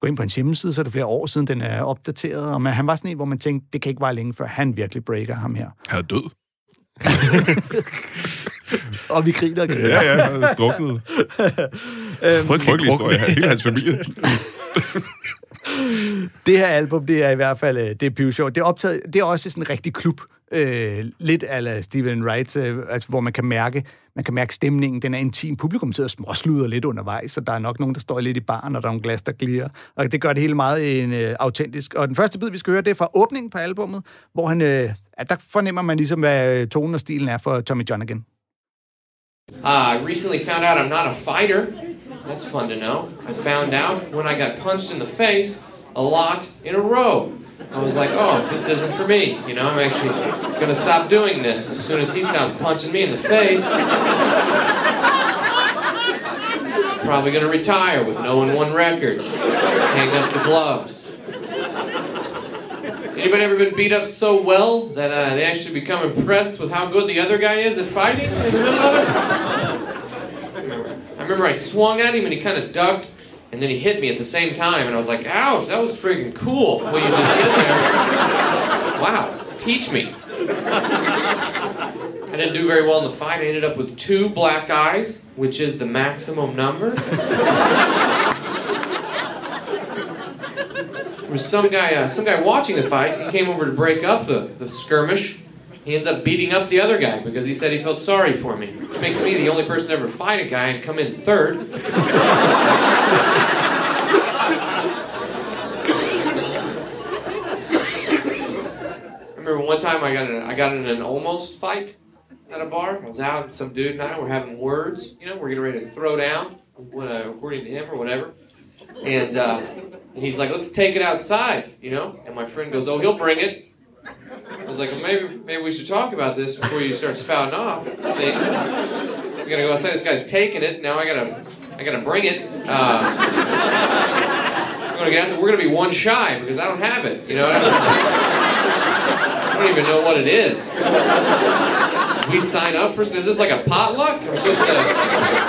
gå ind på en hjemmeside, så er det flere år siden, den er opdateret, og han var sådan en, hvor man tænkte, det kan ikke være længe, før han virkelig breaker ham her. Han er død. Og vi griner. Ja, druknede. Frygtelig historie her. Hele hans familie. Det her album, det er i hvert fald, det er pivsjovt. Det er også sådan en rigtig klub, lidt a la Stephen Wright, altså, hvor man kan mærke stemningen, den er intim. Publikum sidder og småsluder lidt undervejs, så der er nok nogen, der står lidt i baren, og der er nogle glas, der glirer. Og det gør det hele meget autentisk. Og den første bid, vi skal høre, det er fra åbningen på albummet, hvor han, der fornemmer man ligesom, hvad tonen og stilen er for Tommy Johnagin. I recently found out I'm not a fighter. That's fun to know. I found out when I got punched in the face a lot in a row. I was like, oh, this isn't for me. You know, I'm actually going to stop doing this as soon as he stops punching me in the face. Probably going to retire with no 1-1 record. Hang up the gloves. Anybody ever been beat up so well that they actually become impressed with how good the other guy is at fighting in the middle of it? I remember I swung at him and he kind of ducked, and then he hit me at the same time, and I was like, ouch, that was friggin' cool. Well, you just hit there. Wow, teach me. I didn't do very well in the fight. I ended up with 2 black eyes, which is the maximum number. There was some guy watching the fight. He came over to break up the skirmish. He ends up beating up the other guy because he said he felt sorry for me, which makes me the only person to ever fight a guy and come in third. I remember one time I got in an almost fight at a bar. I was out and some dude and I were having words. You know, we're getting ready to throw down, according to him or whatever. And he's like, let's take it outside, you know? And my friend goes, oh, he'll bring it. I was like, well, maybe we should talk about this before you start spouting off things. We're gonna go outside, this guy's taking it, now I gotta bring it. We're gonna be one shy because I don't have it, you know? I don't even know what it is. We sign up for, is this like a potluck? I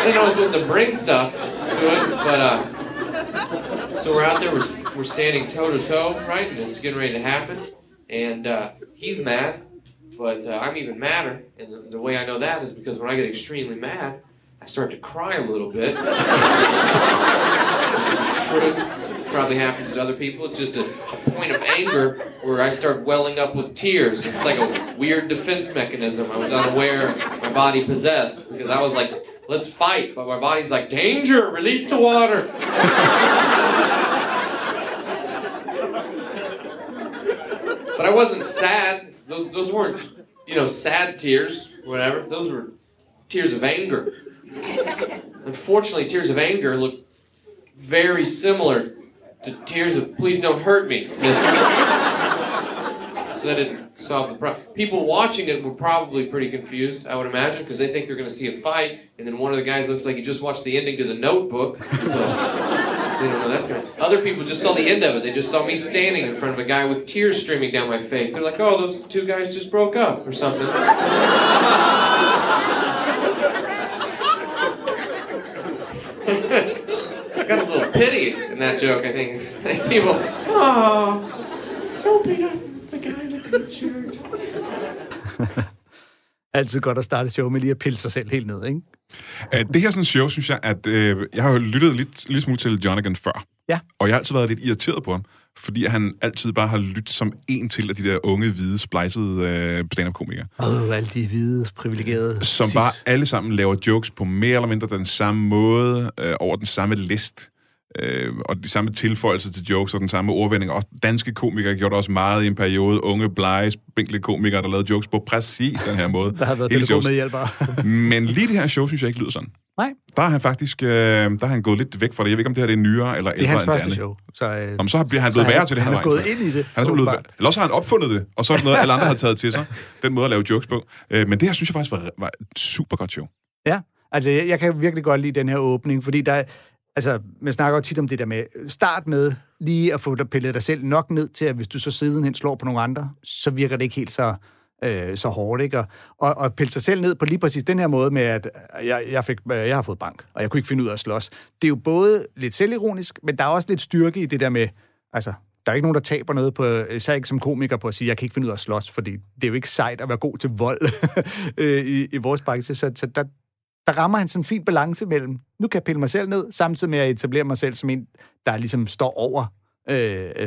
didn't know I was supposed to bring stuff to it, but so we're out there, we're standing toe-to-toe, right? And it's getting ready to happen. And he's mad, but I'm even madder. And the way I know that is because when I get extremely mad, I start to cry a little bit. It's the truth. It probably happens to other people. It's just a point of anger where I start welling up with tears. It's like a weird defense mechanism I was unaware my body possessed. Because I was like, let's fight. But my body's like, danger, release the water. But I wasn't sad. Those weren't, you know, sad tears, or whatever. Those were tears of anger. Unfortunately, tears of anger look very similar to tears of please don't hurt me, mister. So that didn't solve the problem. People watching it were probably pretty confused, I would imagine, because they think they're going to see a fight, and then one of the guys looks like he just watched the ending to The Notebook. So Didn't know that's gonna. Other people just saw the end of it. They just saw me standing in front of a guy with tears streaming down my face. They're like, "Oh, those two guys just broke up or something." Got a little pity in that joke, I think. People, oh, it's old Peter. It's the guy in the blue shirt. Altid godt at starte show med lige at pille sig selv helt ned, ikke? Det her sådan show, synes jeg, at jeg har jo lyttet lidt smule til Johnagin før. Ja. Og jeg har altid været lidt irriteret på ham, fordi han altid bare har lyttet som en til af de der unge, hvide, splicede stand-up-komikere. Alle de hvide, privilegerede. Som præcis. Bare alle sammen laver jokes på mere eller mindre den samme måde, over den samme list, og de samme tilføjelser til jokes og den samme ordvending. Og danske komikere gjorde det også meget i en periode. Unge, blege, spinkle komikere, der lavede jokes på præcis den her måde. Der har været pædagogmedhjælpere. Men lige det her show, synes jeg ikke lyder sådan. Nej. Der er han faktisk der er han gået lidt væk fra det. Jeg ved ikke, om det her det er nyere eller ældre end det andet. Det er hans første show. Så bliver han blevet værre til det. Han er gået ind i det. Han er blevet værre. Eller også har han opfundet det, og så er det noget, alle andre har taget til sig. Den måde at lave jokes på. Men det her, synes jeg faktisk, var et super godt show. Ja, altså jeg kan virkelig godt lide den her åbning, fordi der altså, man snakker jo tit om det der med, start med lige at få pillet dig selv nok ned til, at hvis du så sidenhen slår på nogle andre, så virker det ikke helt så hårdt, ikke? Og pille sig selv ned på lige præcis den her måde med, at jeg har fået bank, og jeg kunne ikke finde ud af at slås. Det er jo både lidt selvironisk, men der er også lidt styrke i det der med, altså, der er ikke nogen, der taber noget på, især ikke som komiker, på at sige, jeg kan ikke finde ud af at slås, fordi det er jo ikke sejt at være god til vold i vores branche, så der rammer han sådan en fin balance mellem, nu kan jeg pille mig selv ned, samtidig med at etablere mig selv som en, der ligesom står over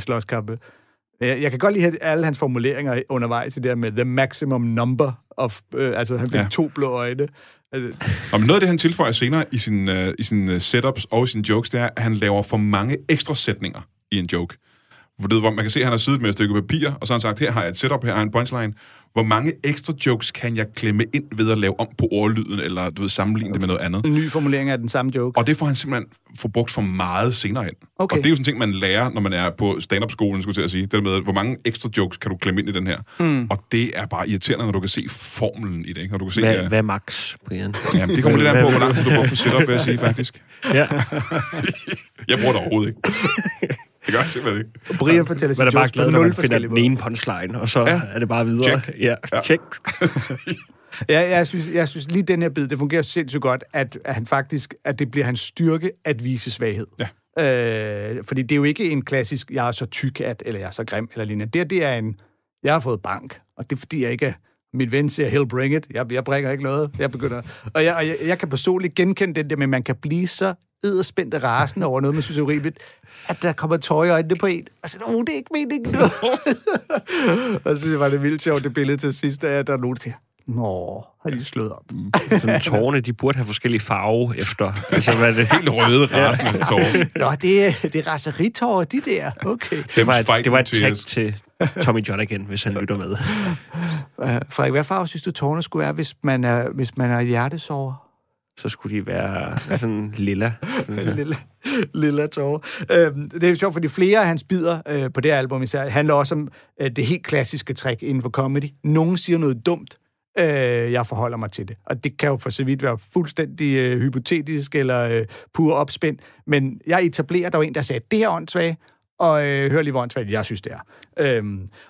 slåskampe. Jeg kan godt lide alle hans formuleringer undervejs i det der med the maximum number of, altså han fik 2 blå øjne. Og noget af det, han tilføjer senere i sin setups og i sine jokes, det er, at han laver for mange ekstra sætninger i en joke. Hvor man kan se, at han har siddet med et stykke papir, og så har han sagt, her har jeg et setup, her har jeg en punchline. Hvor mange ekstra jokes kan jeg klemme ind ved at lave om på ordlyden, eller du ved, sammenligne det med noget andet? En ny formulering af den samme joke. Og det får han simpelthen forbrugt for meget senere hen. Okay. Og det er jo sådan en ting, man lærer, når man er på stand-up-skolen, skulle jeg til at sige. Det der med, hvor mange ekstra jokes kan du klemme ind i den her? Mm. Og det er bare irriterende, når du kan se formlen i det, ikke? Når du kan se, hvad er max, Brian? Jamen, det kommer lidt an på, hvor lang tid du bruger på setup, vil jeg sige, faktisk. Ja. Jeg bruger det overhovedet ikke. Det gør jeg simpelthen ikke. Brian fortæller sig jokes på 0 forskellige måder. Man finder den ene punchline, og så er det bare videre. Check. Ja, check. Ja, jeg synes lige den her bid, det fungerer sindssygt godt, at han faktisk, at det bliver hans styrke at vise svaghed. Ja. Fordi det er jo ikke en klassisk, jeg er så tyk at, eller jeg er så grim, eller lignende. Det er en, jeg har fået bank, og det er fordi jeg ikke, mit ven siger, he'll bring it. Jeg bringer ikke noget. Jeg begynder. Og jeg kan personligt genkende den der, men man kan blive så edderspændt og rasende over noget, man synes er urimeligt, at der kommer tårer i øjnene på en, og så det er ikke meningen nu. Og så var det vildt sjovt, det billede til sidst, at der er nogen til, nå, har de slået op. Sådan, tårerne, de burde have forskellige farve efter. Altså, hvad er det? Helt røde, rasende tårer. Nå, det er raseritårer, de der. Okay. Det var et tag til Tommy Johnagin, hvis han lytter med. Frederik, hvad farve synes du, tårerne skulle være, hvis man er hjertesover? Så skulle de være sådan lilla. lilla tårer. Det er sjovt, fordi flere af hans bidder på det album især handler også om det helt klassiske trick inden for comedy. Nogen siger noget dumt, jeg forholder mig til det. Og det kan jo for så vidt være fuldstændig hypotetisk eller pur opspind. Men jeg etablerer, der var en, der sagde, det her åndssvage, og hør lige, hvor åndssvagt jeg synes, det er.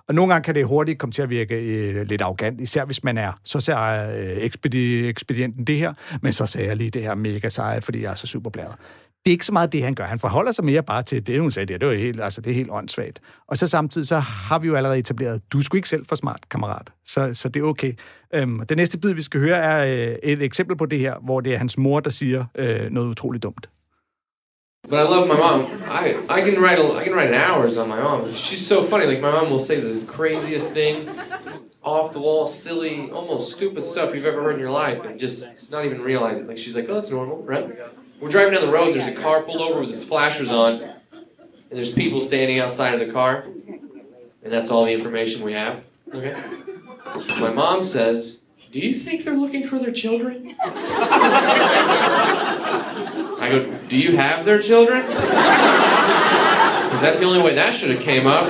Og nogle gange kan det hurtigt komme til at virke lidt arrogant, især hvis man er, så siger ekspedienten det her, men så siger jeg lige det her mega seje, fordi jeg er så super blæret. Det er ikke så meget det, han gør. Han forholder sig mere bare til det, hun sagde, det er helt, altså, det er helt åndssvagt. Og så samtidig, så har vi jo allerede etableret, du er sgu ikke selv for smart, kammerat. Så det er okay. Den næste bid, vi skal høre, er et eksempel på det her, hvor det er hans mor, der siger noget utroligt dumt. But I love my mom. I can write hours on my mom. She's so funny. Like my mom will say the craziest thing, off the wall, silly, almost stupid stuff you've ever heard in your life, and just not even realize it. Like she's like, oh, that's normal, right? We're driving down the road and there's a car pulled over with its flashers on, and there's people standing outside of the car, and that's all the information we have. Okay. My mom says, do you think they're looking for their children? I go, do you have their children? Because that's the only way that should have came up.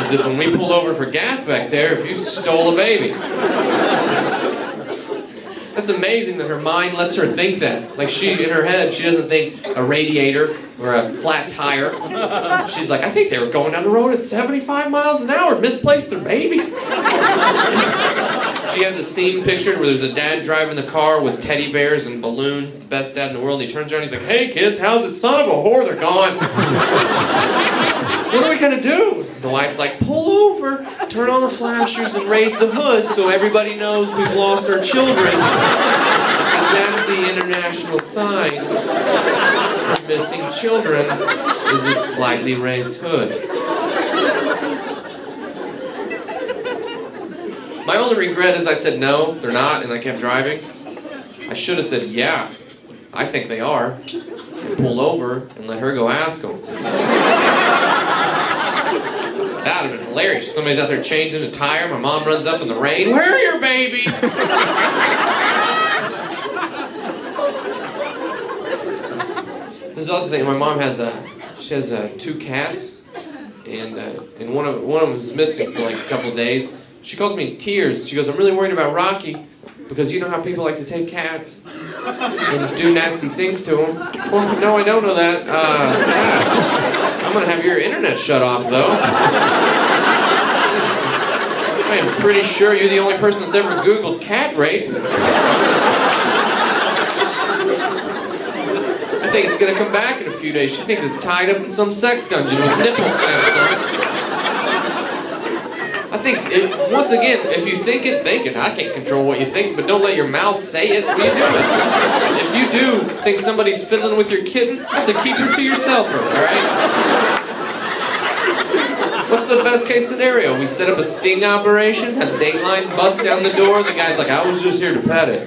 Is if when we pulled over for gas back there, if you stole a baby. That's amazing that her mind lets her think that. Like she, in her head, she doesn't think a radiator or a flat tire. She's like, I think they were going down the road at 75 miles an hour, misplaced their babies. She has a scene pictured where there's a dad driving the car with teddy bears and balloons, the best dad in the world. He turns around and he's like, hey kids, how's it? Son of a whore, they're gone. What are we gonna do? The wife's like, pull over, turn on the flashers and raise the hood so everybody knows we've lost our children. Because that's the international sign for missing children, is a slightly raised hood. My only regret is I said no, they're not, and I kept driving. I should have said, yeah, I think they are, and pulled over and let her go ask them. That would have been hilarious. Somebody's out there changing a tire, my mom runs up in the rain, where are your babies? There's also a thing, my mom has two cats, and one of them was missing for like a couple of days. She calls me in tears, she goes, I'm really worried about Rocky, because you know how people like to take cats and do nasty things to them. Well, no, I don't know that. Yeah. I'm gonna have your internet shut off, though. I am pretty sure you're the only person that's ever Googled cat rape. I think it's gonna come back in a few days. She thinks it's tied up in some sex dungeon with nipple pads on it. I think, once again, if you think it, think it. I can't control what you think, but don't let your mouth say it. What are you doing? If you do think somebody's fiddling with your kitten, that's a keep it to yourself, all right? What's the best case scenario? We set up a sting operation, have Dateline bust down the door, the guy's like, I was just here to pet it.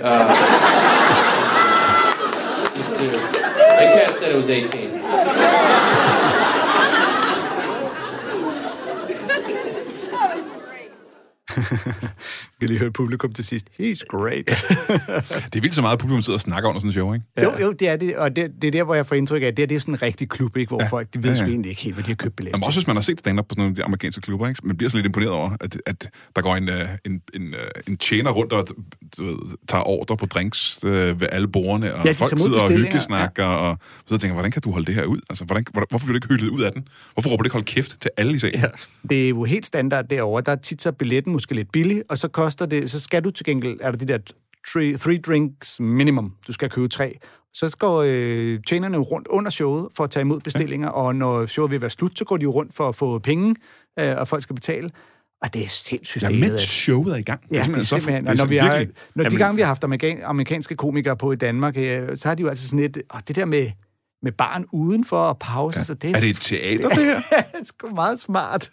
The cat said it was 18. Vi kan lige høre publikum til sidst. He's great. Det er vildt så meget, publikum sidder og snakker under sådan en show, ikke? Ja. Jo, det er det, og det er der, hvor jeg får indtryk af, at det er sådan en rigtig klub, ikke? Hvor folk de ved sgu egentlig ikke helt, hvad de har købt billetter. Men også hvis man har set stand-up på sådan nogle af de amerikanske klubber, ikke? Man bliver så lidt imponeret over, at der går en tjener rundt og tager ordre på drinks ved alle bordene, og folk sidder og hyggesnakker, og så tænker, hvordan kan du holde det her ud? Altså, hvorfor bliver du ikke hyldet ud af den? Hvorfor råber du ikke hold kæft til alle i salen? Ja. Det er jo helt standard derovre. Der er tit så billetten måske lidt billig, og så koster det, så skal du til gengæld, er der de der three drinks minimum, du skal købe 3. Så går tjenerne rundt under showet for at tage imod bestillinger, og når showet vil være slut, så går de jo rundt for at få penge, og folk skal betale. Og det er helt systemet. Ja, mens showet er i gang. Ja, det er simpelthen. Og når de gange, vi har haft amerikanske komikere på i Danmark, så har de jo altså sådan et, det der med barn udenfor og pausen, så det er... Er det et teater, det her? Det er sgu meget smart.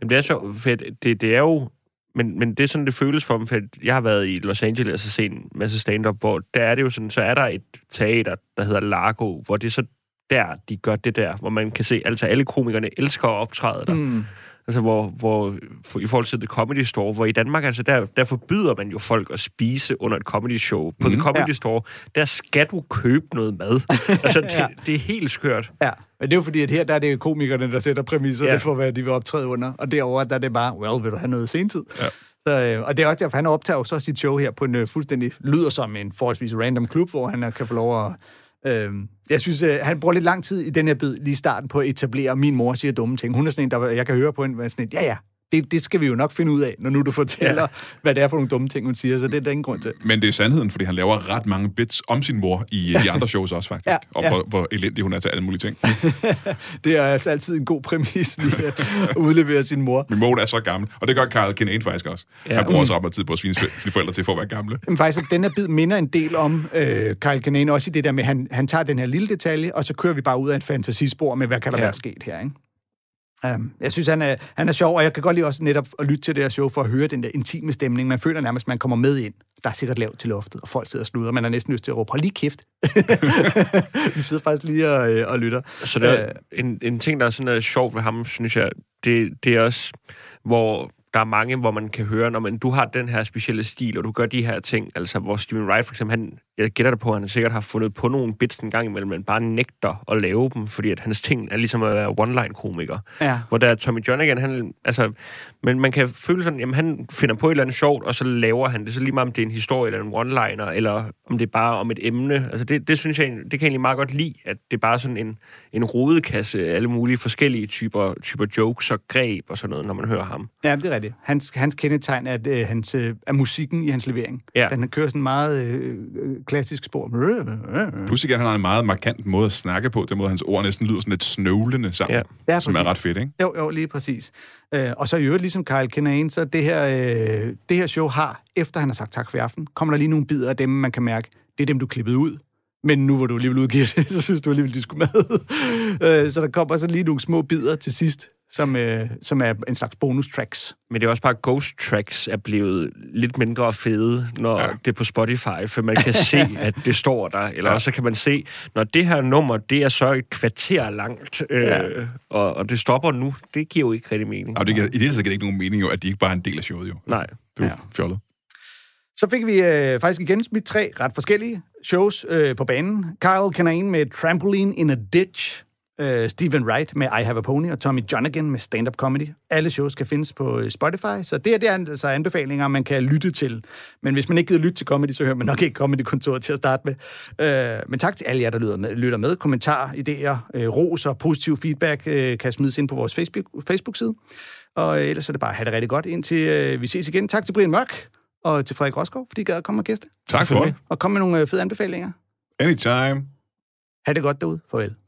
Jamen, det er så fedt. Det er jo... Men det er sådan, det føles for dem, for jeg har været i Los Angeles og så set en masse stand-up, hvor der er det jo sådan, så er der et teater, der hedder Largo, hvor det er så der, de gør det der, hvor man kan se, altså alle komikerne elsker at optræde der. Mm. Altså, hvor i forhold til The Comedy Store, hvor i Danmark, altså, der forbyder man jo folk at spise under et comedy show. På The Comedy Store, der skal du købe noget mad. Altså, det er helt skørt. Ja, men det er jo fordi, at her, der er det komikerne, der sætter præmisserne for, hvad de vil optræde under. Og derover der er det bare, well, vil du have noget sentid? Ja. Så, og det er også derfor, han optager jo så sit show her på en fuldstændig, lyder som en forholdsvis random klub, hvor han kan få lov at... Jeg synes, han bruger lidt lang tid i den her bid, lige starten på at etablere, min mor siger dumme ting. Hun er sådan en, der jeg kan høre på hende, sådan en, det skal vi jo nok finde ud af, når nu du fortæller, hvad det er for nogle dumme ting, hun siger, så det er der ingen grund til. Men det er sandheden, fordi han laver ret mange bits om sin mor i de andre shows også, faktisk. Og hvor elendig hun er til alle mulige ting. Det er altså altid en god præmis, lige at udlevere sin mor. Min mor er så gammel, og det gør Kyle Kinane faktisk også. Ja. Han bruger også ret meget tid på at svine sine forældre til for at være gamle. Men faktisk, den her bid minder en del om Kyle Kinane, også i det der med, han tager den her lille detalje, og så kører vi bare ud af et fantasispor med, hvad kan der være sket her, ikke? Jeg synes, han er sjov, og jeg kan godt lide også netop at lytte til det her show for at høre den der intime stemning. Man føler nærmest, at man kommer med ind. Der er sikkert lavt til loftet, og folk sidder og sluder. Man har næsten lyst til at råbe, hold lige kæft. Vi sidder faktisk lige og lytter. Så der er en ting, der er sådan noget sjovt ved ham, synes jeg, det er også, hvor Der er mange, hvor man kan høre, når du har den her specielle stil, og du gør de her ting, altså hvor Stephen Wright for eksempel, jeg gætter det på, at han sikkert har fundet på nogle bits en gang imellem, men bare nægter at lave dem, fordi at hans ting er ligesom at være one-line-komiker. Ja. Hvor der er Tommy Johnagin, han, altså, men man kan føle sådan, jamen han finder på et eller andet sjovt, og så laver han det, så lige meget om det er en historie eller en one-liner, eller om det er bare om et emne. Altså det synes jeg, det kan jeg egentlig meget godt lide, at det er bare sådan en rodekasse af alle mulige forskellige typer jokes og greb og sådan noget, når man hører ham. Ja, det er rigtigt. Hans kendetegn er, er musikken i hans levering. Ja. Den kører sådan meget klassisk spor. Pludselig han har en meget markant måde at snakke på, den måde hans ord næsten lyder sådan lidt snøvlende sammen, ja, som er ret fedt, ikke? Jo, lige præcis. Og så i øvrigt, ligesom Kyle Kinane, så det her show har, efter han har sagt tak for i aften, kommer der lige nogle bidder af dem, man kan mærke, det er dem, du klippede ud. Men nu, hvor du alligevel udgiver det, så synes du alligevel, de skulle med. Så der kommer så lige nogle små bidder til sidst, som er en slags bonus-tracks. Men det er også bare, ghost tracks er blevet lidt mindre fede, når det er på Spotify, for man kan se, at det står der. Eller også kan man se, når det her nummer, det er så et kvarter langt, og det stopper nu. Det giver jo ikke rigtig mening. Ja, i det hele taget giver ikke nogen mening, jo, at de ikke bare er en del af showet. Jo. Nej. Det er fjollet. Så fik vi faktisk igen smidt 3 ret forskellige shows på banen. Kyle Kinane med Trampoline in a Ditch. Stephen Wright med I Have a Pony, og Tommy Johnagin med Stand-Up Comedy. Alle shows kan findes på Spotify, så det er altså anbefalinger, man kan lytte til. Men hvis man ikke gider lytte til comedy, så hører man nok ikke Comedy-kontoret til at starte med. Men tak til alle jer, der lytter med. Kommentarer, idéer, ros og positiv feedback kan smides ind på vores Facebook-side. Og ellers er det bare at have det rigtig godt, indtil vi ses igen. Tak til Brian Mørk og til Frederik Rosgaard, fordi I gad at komme og gæste. Tak for det. Og kom med nogle fede anbefalinger. Anytime. Ha' det godt derude. Farvel.